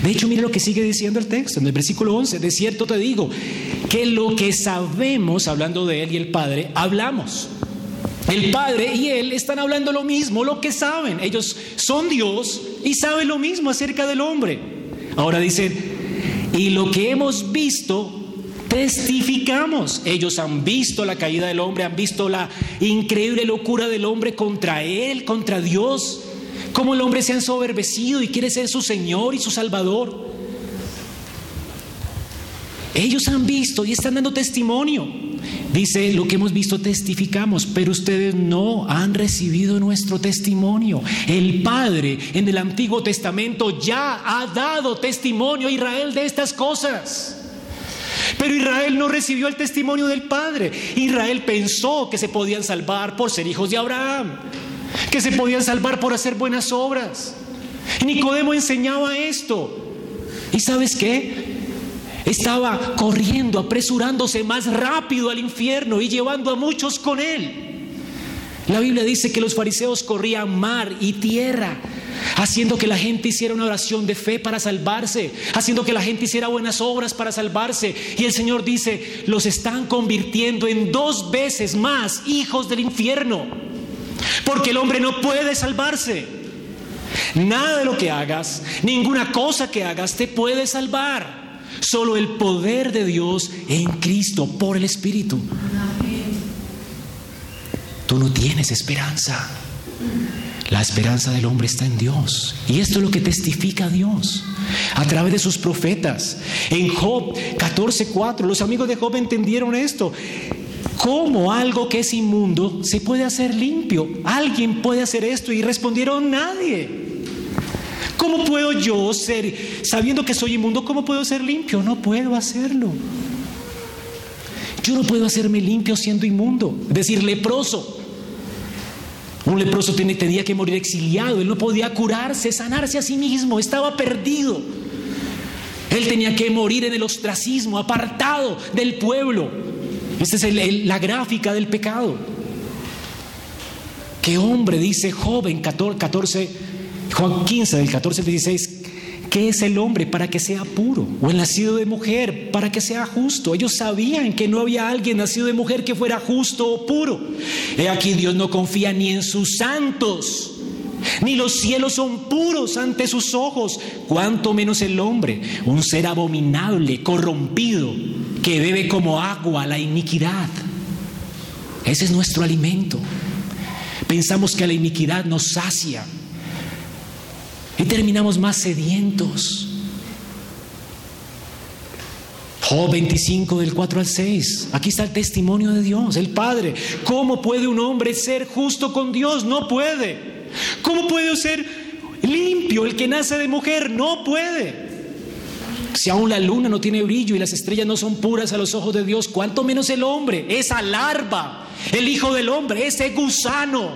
De hecho, mire lo que sigue diciendo el texto en el versículo 11: de cierto te digo que lo que sabemos, hablando de él y el Padre, hablamos. El Padre y él están hablando lo mismo, lo que saben. Ellos son Dios y saben lo mismo acerca del hombre. Ahora dicen, y lo que hemos visto testificamos. Ellos han visto la caída del hombre, han visto la increíble locura del hombre contra él, contra Dios, cómo el hombre se ha ensoberbecido y quiere ser su Señor y su Salvador. Ellos han visto y están dando testimonio. Dice, lo que hemos visto testificamos, pero ustedes no han recibido nuestro testimonio. El Padre en el Antiguo Testamento ya ha dado testimonio a Israel de estas cosas. Pero Israel no recibió el testimonio del Padre. Israel pensó que se podían salvar por ser hijos de Abraham, que se podían salvar por hacer buenas obras. Nicodemo enseñaba esto. ¿Y sabes qué? Estaba corriendo, apresurándose más rápido al infierno y llevando a muchos con él. La Biblia dice que los fariseos corrían mar y tierra, haciendo que la gente hiciera una oración de fe para salvarse, haciendo que la gente hiciera buenas obras para salvarse. Y el Señor dice, los están convirtiendo en 2 veces más hijos del infierno, porque el hombre no puede salvarse. Nada de lo que hagas, ninguna cosa que hagas te puede salvar. Solo el poder de Dios en Cristo por el Espíritu. Tú no tienes esperanza. La esperanza del hombre está en Dios. Y esto es lo que testifica Dios a través de sus profetas. En Job 14:4, los amigos de Job entendieron esto. ¿Cómo algo que es inmundo se puede hacer limpio? ¿Alguien puede hacer esto? Y respondieron, nadie. ¿Cómo puedo yo ser, sabiendo que soy inmundo, cómo puedo ser limpio? No puedo hacerlo. Yo no puedo hacerme limpio siendo inmundo, es decir, leproso. Un leproso tenía que morir exiliado, él no podía curarse, sanarse a sí mismo, estaba perdido. Él tenía que morir en el ostracismo, apartado del pueblo. Esta es la gráfica del pecado. ¿Qué hombre, dice Job en Juan 15, del 14 al 16, ¿qué es el hombre para que sea puro? ¿O el nacido de mujer para que sea justo? Ellos sabían que no había alguien nacido de mujer que fuera justo o puro. He aquí, Dios no confía ni en sus santos, ni los cielos son puros ante sus ojos, cuanto menos el hombre, un ser abominable, corrompido, que bebe como agua la iniquidad. Ese es nuestro alimento. Pensamos que la iniquidad nos sacia. Y terminamos más sedientos. Job 25 del 4 al 6. Aquí está el testimonio de Dios, el Padre. ¿Cómo puede un hombre ser justo con Dios? No puede. ¿Cómo puede ser limpio el que nace de mujer? No puede. Si aún la luna no tiene brillo y las estrellas no son puras a los ojos de Dios, ¿cuánto menos el hombre? Esa larva, el hijo del hombre, ese gusano.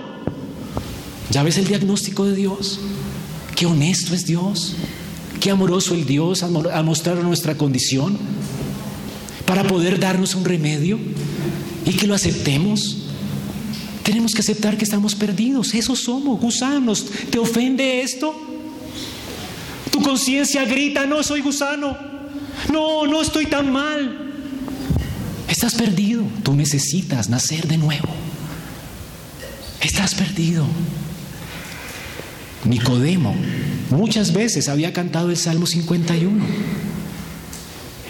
¿Ya ves el diagnóstico de Dios? Qué honesto es Dios, qué amoroso el Dios al mostrar nuestra condición para poder darnos un remedio y que lo aceptemos. Tenemos que aceptar que estamos perdidos, eso somos, gusanos. ¿Te ofende esto? Tu conciencia grita, no soy gusano, no estoy tan mal. Estás perdido, tú necesitas nacer de nuevo. Estás perdido. Nicodemo muchas veces había cantado el Salmo 51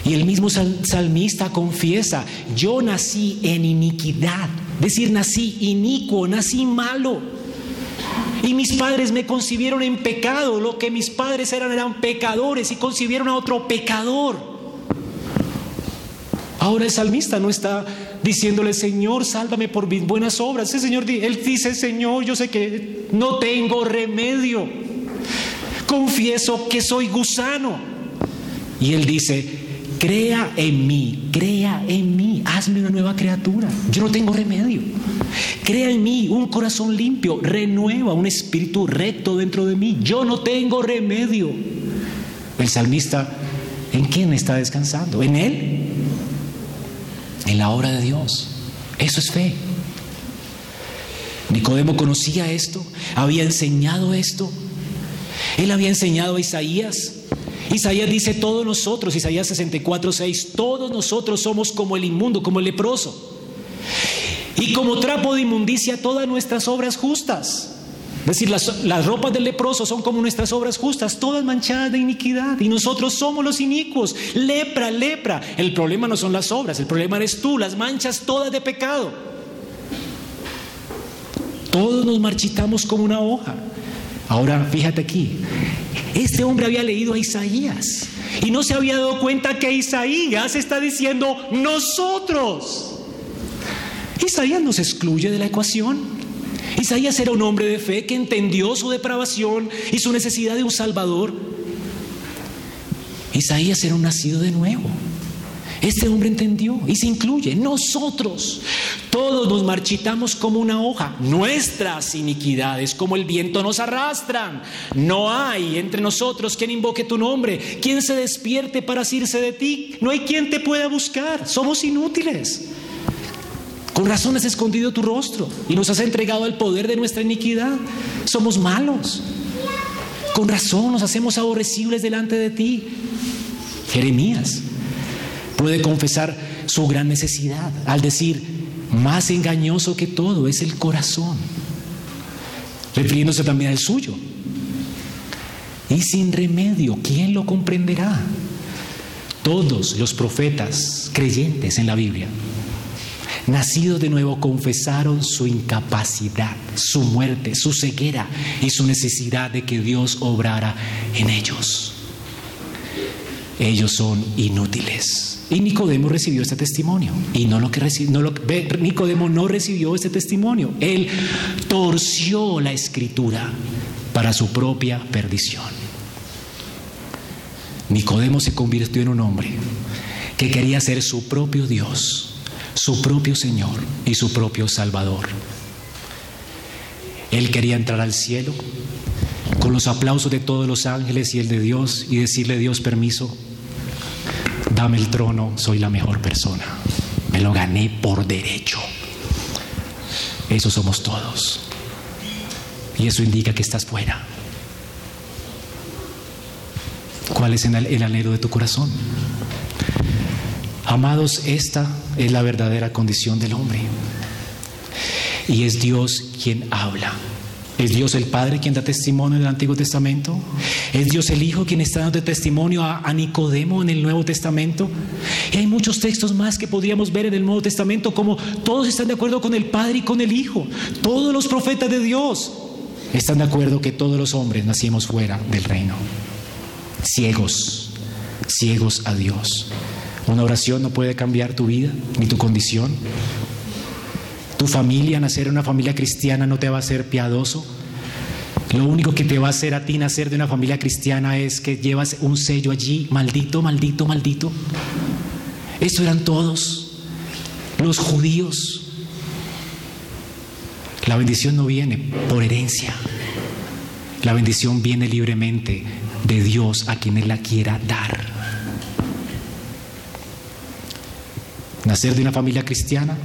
y el mismo salmista confiesa, yo nací en iniquidad, es decir, nací inicuo, nací malo, y mis padres me concibieron en pecado. Lo que mis padres eran pecadores y concibieron a otro pecador. Ahora el salmista no está diciéndole, Señor, sálvame por mis buenas obras. El Señor, él dice, Señor, yo sé que no tengo remedio. Confieso que soy gusano. Y él dice, crea en mí, hazme una nueva criatura. Yo no tengo remedio. Crea en mí un corazón limpio, renueva un espíritu recto dentro de mí. Yo no tengo remedio. El salmista, ¿en quién está descansando? ¿En él? En la obra de Dios. Eso es fe. Nicodemo conocía esto, había enseñado esto. Él había enseñado a Isaías. Isaías dice, todos nosotros, Isaías 64:6, todos nosotros somos como el inmundo, como el leproso. Y como trapo de inmundicia todas nuestras obras justas. Es decir, las ropas del leproso son como nuestras obras justas, todas manchadas de iniquidad. Y nosotros somos los inicuos. Lepra, lepra. El problema no son las obras, el problema eres tú, las manchas todas de pecado. Todos nos marchitamos como una hoja. Ahora, fíjate aquí. Este hombre había leído a Isaías y no se había dado cuenta que Isaías está diciendo nosotros. Isaías nos excluye de la ecuación. Isaías era un hombre de fe que entendió su depravación y su necesidad de un Salvador. Isaías era un nacido de nuevo. Este hombre entendió y se incluye. Nosotros, todos nos marchitamos como una hoja. Nuestras iniquidades como el viento nos arrastran. No hay entre nosotros quien invoque tu nombre, quien se despierte para asirse de ti. No hay quien te pueda buscar. Somos inútiles. Con razón has escondido tu rostro y nos has entregado al poder de nuestra iniquidad. Somos malos. Con razón nos hacemos aborrecibles delante de ti. Jeremías puede confesar su gran necesidad al decir, más engañoso que todo es el corazón, refiriéndose también al suyo. Y sin remedio, ¿quién lo comprenderá? Todos los profetas creyentes en la Biblia, nacidos de nuevo, confesaron su incapacidad, su muerte, su ceguera y su necesidad de que Dios obrara en ellos. Ellos son inútiles. Y Nicodemo recibió este testimonio. Y Nicodemo no recibió este testimonio. Él torció la escritura para su propia perdición. Nicodemo se convirtió en un hombre que quería ser su propio Dios, su propio Señor y su propio Salvador. Él quería entrar al cielo con los aplausos de todos los ángeles y el de Dios y decirle, Dios, permiso, dame el trono, soy la mejor persona, me lo gané por derecho. Eso somos todos. Y eso indica que estás fuera. ¿Cuál es el anhelo de tu corazón? Amados, esta es la verdadera condición del hombre. Y es Dios quien habla. Es Dios el Padre quien da testimonio en el Antiguo Testamento. Es Dios el Hijo quien está dando testimonio a Nicodemo en el Nuevo Testamento. Y hay muchos textos más que podríamos ver en el Nuevo Testamento, como todos están de acuerdo con el Padre y con el Hijo. Todos los profetas de Dios están de acuerdo que todos los hombres nacimos fuera del reino. Ciegos, ciegos a Dios. Una oración no puede cambiar tu vida ni tu condición. Tu familia, nacer en una familia cristiana no te va a hacer piadoso. Lo único que te va a hacer a ti nacer de una familia cristiana es que llevas un sello allí, maldito, maldito, maldito. Eso eran todos los judíos. La bendición no viene por herencia. La bendición viene libremente de Dios a quien Él la quiera dar. Nacer de una familia cristiana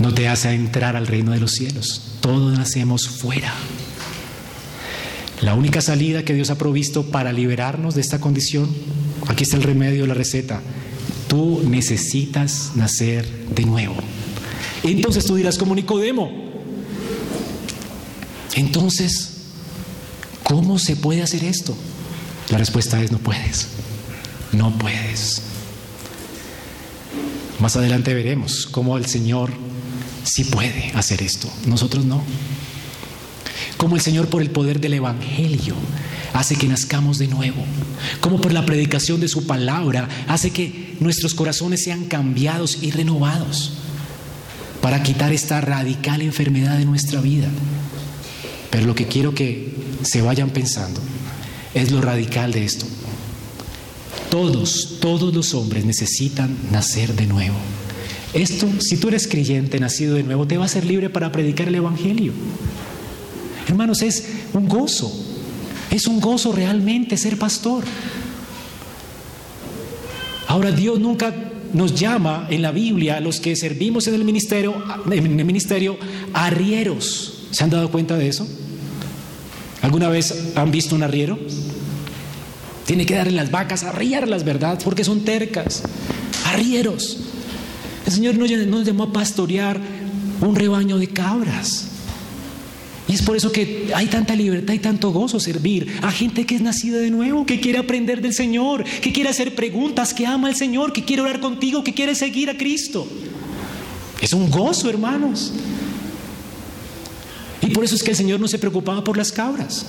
no te hace entrar al reino de los cielos. Todos nacemos fuera. La única salida que Dios ha provisto para liberarnos de esta condición, aquí está el remedio, la receta. Tú necesitas nacer de nuevo. Entonces tú dirás como Nicodemo. Entonces, ¿cómo se puede hacer esto? La respuesta es no puedes. No puedes. Más adelante veremos cómo el Señor sí puede hacer esto, nosotros no. Cómo el Señor por el poder del Evangelio hace que nazcamos de nuevo. Cómo por la predicación de su palabra hace que nuestros corazones sean cambiados y renovados para quitar esta radical enfermedad de nuestra vida. Pero lo que quiero que se vayan pensando es lo radical de esto. Todos los hombres necesitan nacer de nuevo. Esto, si tú eres creyente, nacido de nuevo, te va a hacer libre para predicar el Evangelio. Hermanos, es un gozo realmente ser pastor. Ahora, Dios nunca nos llama en la Biblia a los que servimos en el ministerio arrieros. ¿Se han dado cuenta de eso? ¿Alguna vez han visto un arriero? Tiene que darle las vacas, arriarlas, ¿verdad? Porque son tercas. Arrieros. El Señor nos llamó a pastorear un rebaño de cabras. Y es por eso que hay tanta libertad y tanto gozo servir a gente que es nacida de nuevo, que quiere aprender del Señor, que quiere hacer preguntas, que ama al Señor, que quiere orar contigo, que quiere seguir a Cristo. Es un gozo, hermanos. Y por eso es que el Señor no se preocupaba por las cabras.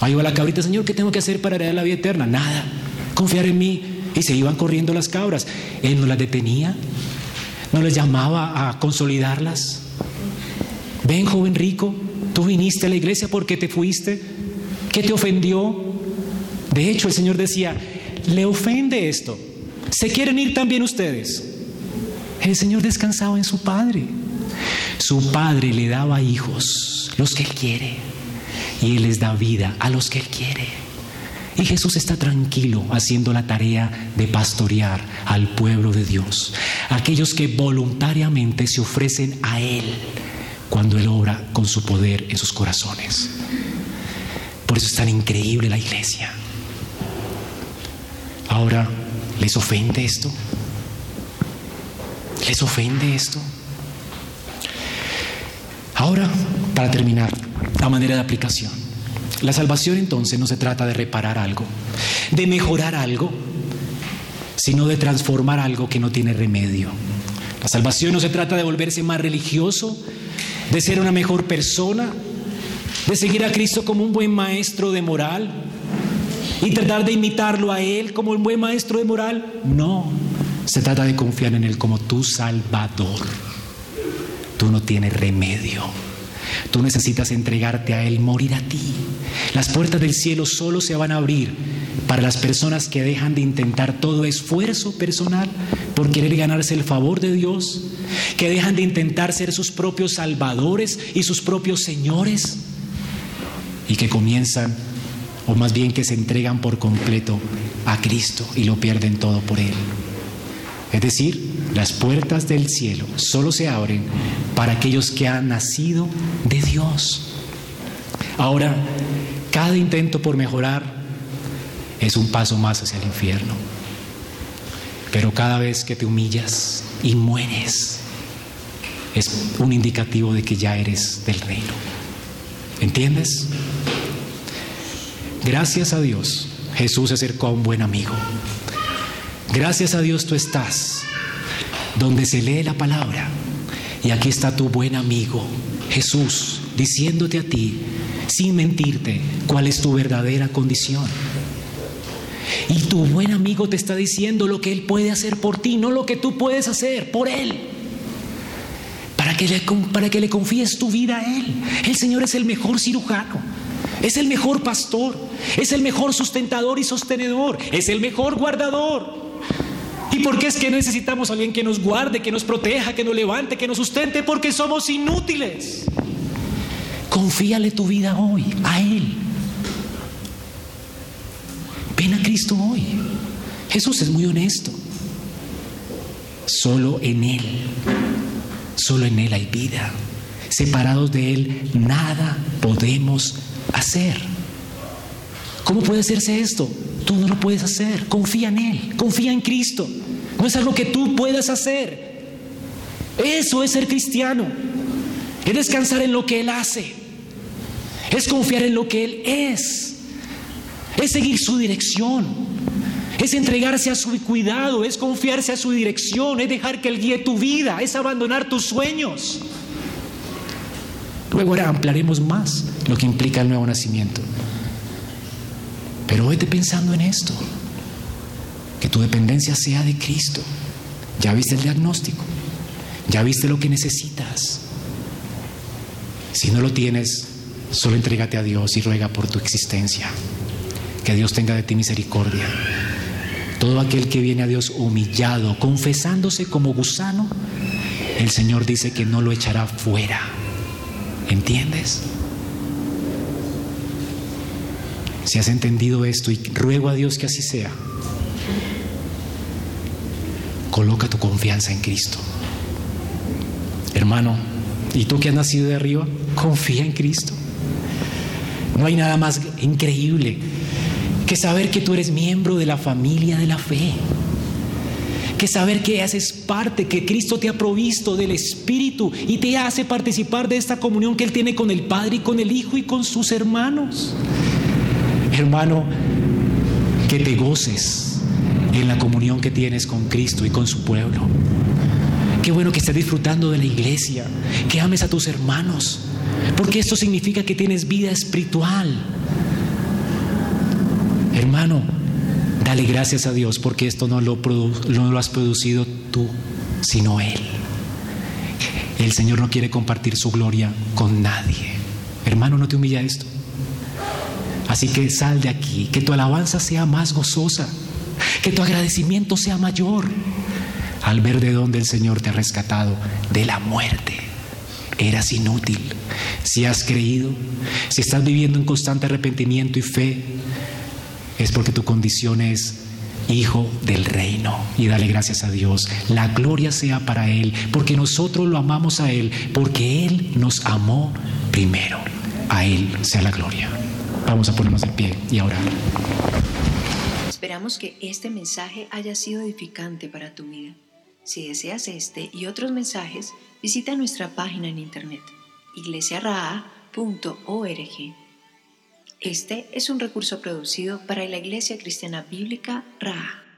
Ahí va la cabrita, Señor, ¿qué tengo que hacer para heredar la vida eterna? Nada, confiar en mí. Y se iban corriendo las cabras. Él no las detenía, no les llamaba a consolidarlas. Ven, joven rico, tú viniste a la iglesia porque te fuiste. ¿Qué te ofendió? De hecho, el Señor decía, le ofende esto. ¿Se quieren ir también ustedes? El Señor descansaba en su Padre. Su Padre le daba hijos, los que Él quiere. Y Él les da vida a los que Él quiere. Y Jesús está tranquilo haciendo la tarea de pastorear al pueblo de Dios. Aquellos que voluntariamente se ofrecen a Él cuando Él obra con su poder en sus corazones. Por eso es tan increíble la iglesia. Ahora, ¿les ofende esto? ¿Les ofende esto? Ahora, para terminar, a manera de aplicación. La salvación entonces no se trata de reparar algo, de mejorar algo, sino de transformar algo que no tiene remedio. La salvación no se trata de volverse más religioso, de ser una mejor persona, de seguir a Cristo como un buen maestro de moral y tratar de imitarlo a Él como un buen maestro de moral. No, se trata de confiar en Él como tu Salvador. Tú no tienes remedio. Tú necesitas entregarte a Él, morir a ti. Las puertas del cielo solo se van a abrir para las personas que dejan de intentar todo esfuerzo personal por querer ganarse el favor de Dios, que dejan de intentar ser sus propios salvadores y sus propios señores, y que comienzan, o más bien que se entregan por completo a Cristo y lo pierden todo por Él. Es decir, las puertas del cielo solo se abren para aquellos que han nacido de Dios. Ahora, cada intento por mejorar es un paso más hacia el infierno. Pero cada vez que te humillas y mueres, es un indicativo de que ya eres del reino. ¿Entiendes? Gracias a Dios, Jesús se acercó a un buen amigo. Gracias a Dios tú estás donde se lee la palabra. Y aquí está tu buen amigo, Jesús, diciéndote a ti, sin mentirte, cuál es tu verdadera condición. Y tu buen amigo te está diciendo lo que Él puede hacer por ti, no lo que tú puedes hacer por Él. Para que le confíes tu vida a Él. El Señor es el mejor cirujano, es el mejor pastor, es el mejor sustentador y sostenedor, es el mejor guardador. ¿Y por qué es que necesitamos a alguien que nos guarde, que nos proteja, que nos levante, que nos sustente? Porque somos inútiles. Confíale tu vida hoy a Él. Ven a Cristo hoy. Jesús es muy honesto. Solo en Él hay vida. Separados de Él, nada podemos hacer. ¿Cómo puede hacerse esto? Tú no lo puedes hacer. Confía en Él, confía en Cristo. No es algo que tú puedas hacer. Eso es ser cristiano. Es descansar en lo que Él hace. Es confiar en lo que Él es. Es seguir su dirección. Es entregarse a su cuidado. Es confiarse a su dirección. Es dejar que Él guíe tu vida. Es abandonar tus sueños. Luego ahora ampliaremos más lo que implica el nuevo nacimiento. Pero vete pensando en esto, que tu dependencia sea de Cristo. Ya viste el diagnóstico, ya viste lo que necesitas. Si no lo tienes, solo entrégate a Dios y ruega por tu existencia. Que Dios tenga de ti misericordia. Todo aquel que viene a Dios humillado, confesándose como gusano, el Señor dice que no lo echará fuera. ¿Entiendes? Si has entendido esto, y ruego a Dios que así sea, Coloca tu confianza en Cristo. Hermano, y tú que has nacido de arriba, confía en Cristo. No hay nada más increíble que saber que tú eres miembro de la familia de la fe, que saber que haces parte, que Cristo te ha provisto del Espíritu y te hace participar de esta comunión que Él tiene con el Padre y con el Hijo y con sus hermanos. Hermano, que te goces en la comunión que tienes con Cristo y con su pueblo. Qué bueno que estés disfrutando de la iglesia, que ames a tus hermanos, porque esto significa que tienes vida espiritual. Hermano, dale gracias a Dios, porque esto no lo has producido tú, sino Él. El Señor no quiere compartir su gloria con nadie. Hermano, no te humilla esto. Así que sal de aquí, que tu alabanza sea más gozosa, que tu agradecimiento sea mayor, al ver de dónde el Señor te ha rescatado de la muerte. Eras inútil. Si has creído, si estás viviendo en constante arrepentimiento y fe, es porque tu condición es hijo del reino. Y dale gracias a Dios. La gloria sea para Él, porque nosotros lo amamos a Él, porque Él nos amó primero. A Él sea la gloria. Vamos a ponernos de pie y a orar. Esperamos que este mensaje haya sido edificante para tu vida. Si deseas este y otros mensajes, visita nuestra página en internet, iglesiaraa.org. Este es un recurso producido para la Iglesia Cristiana Bíblica Raá.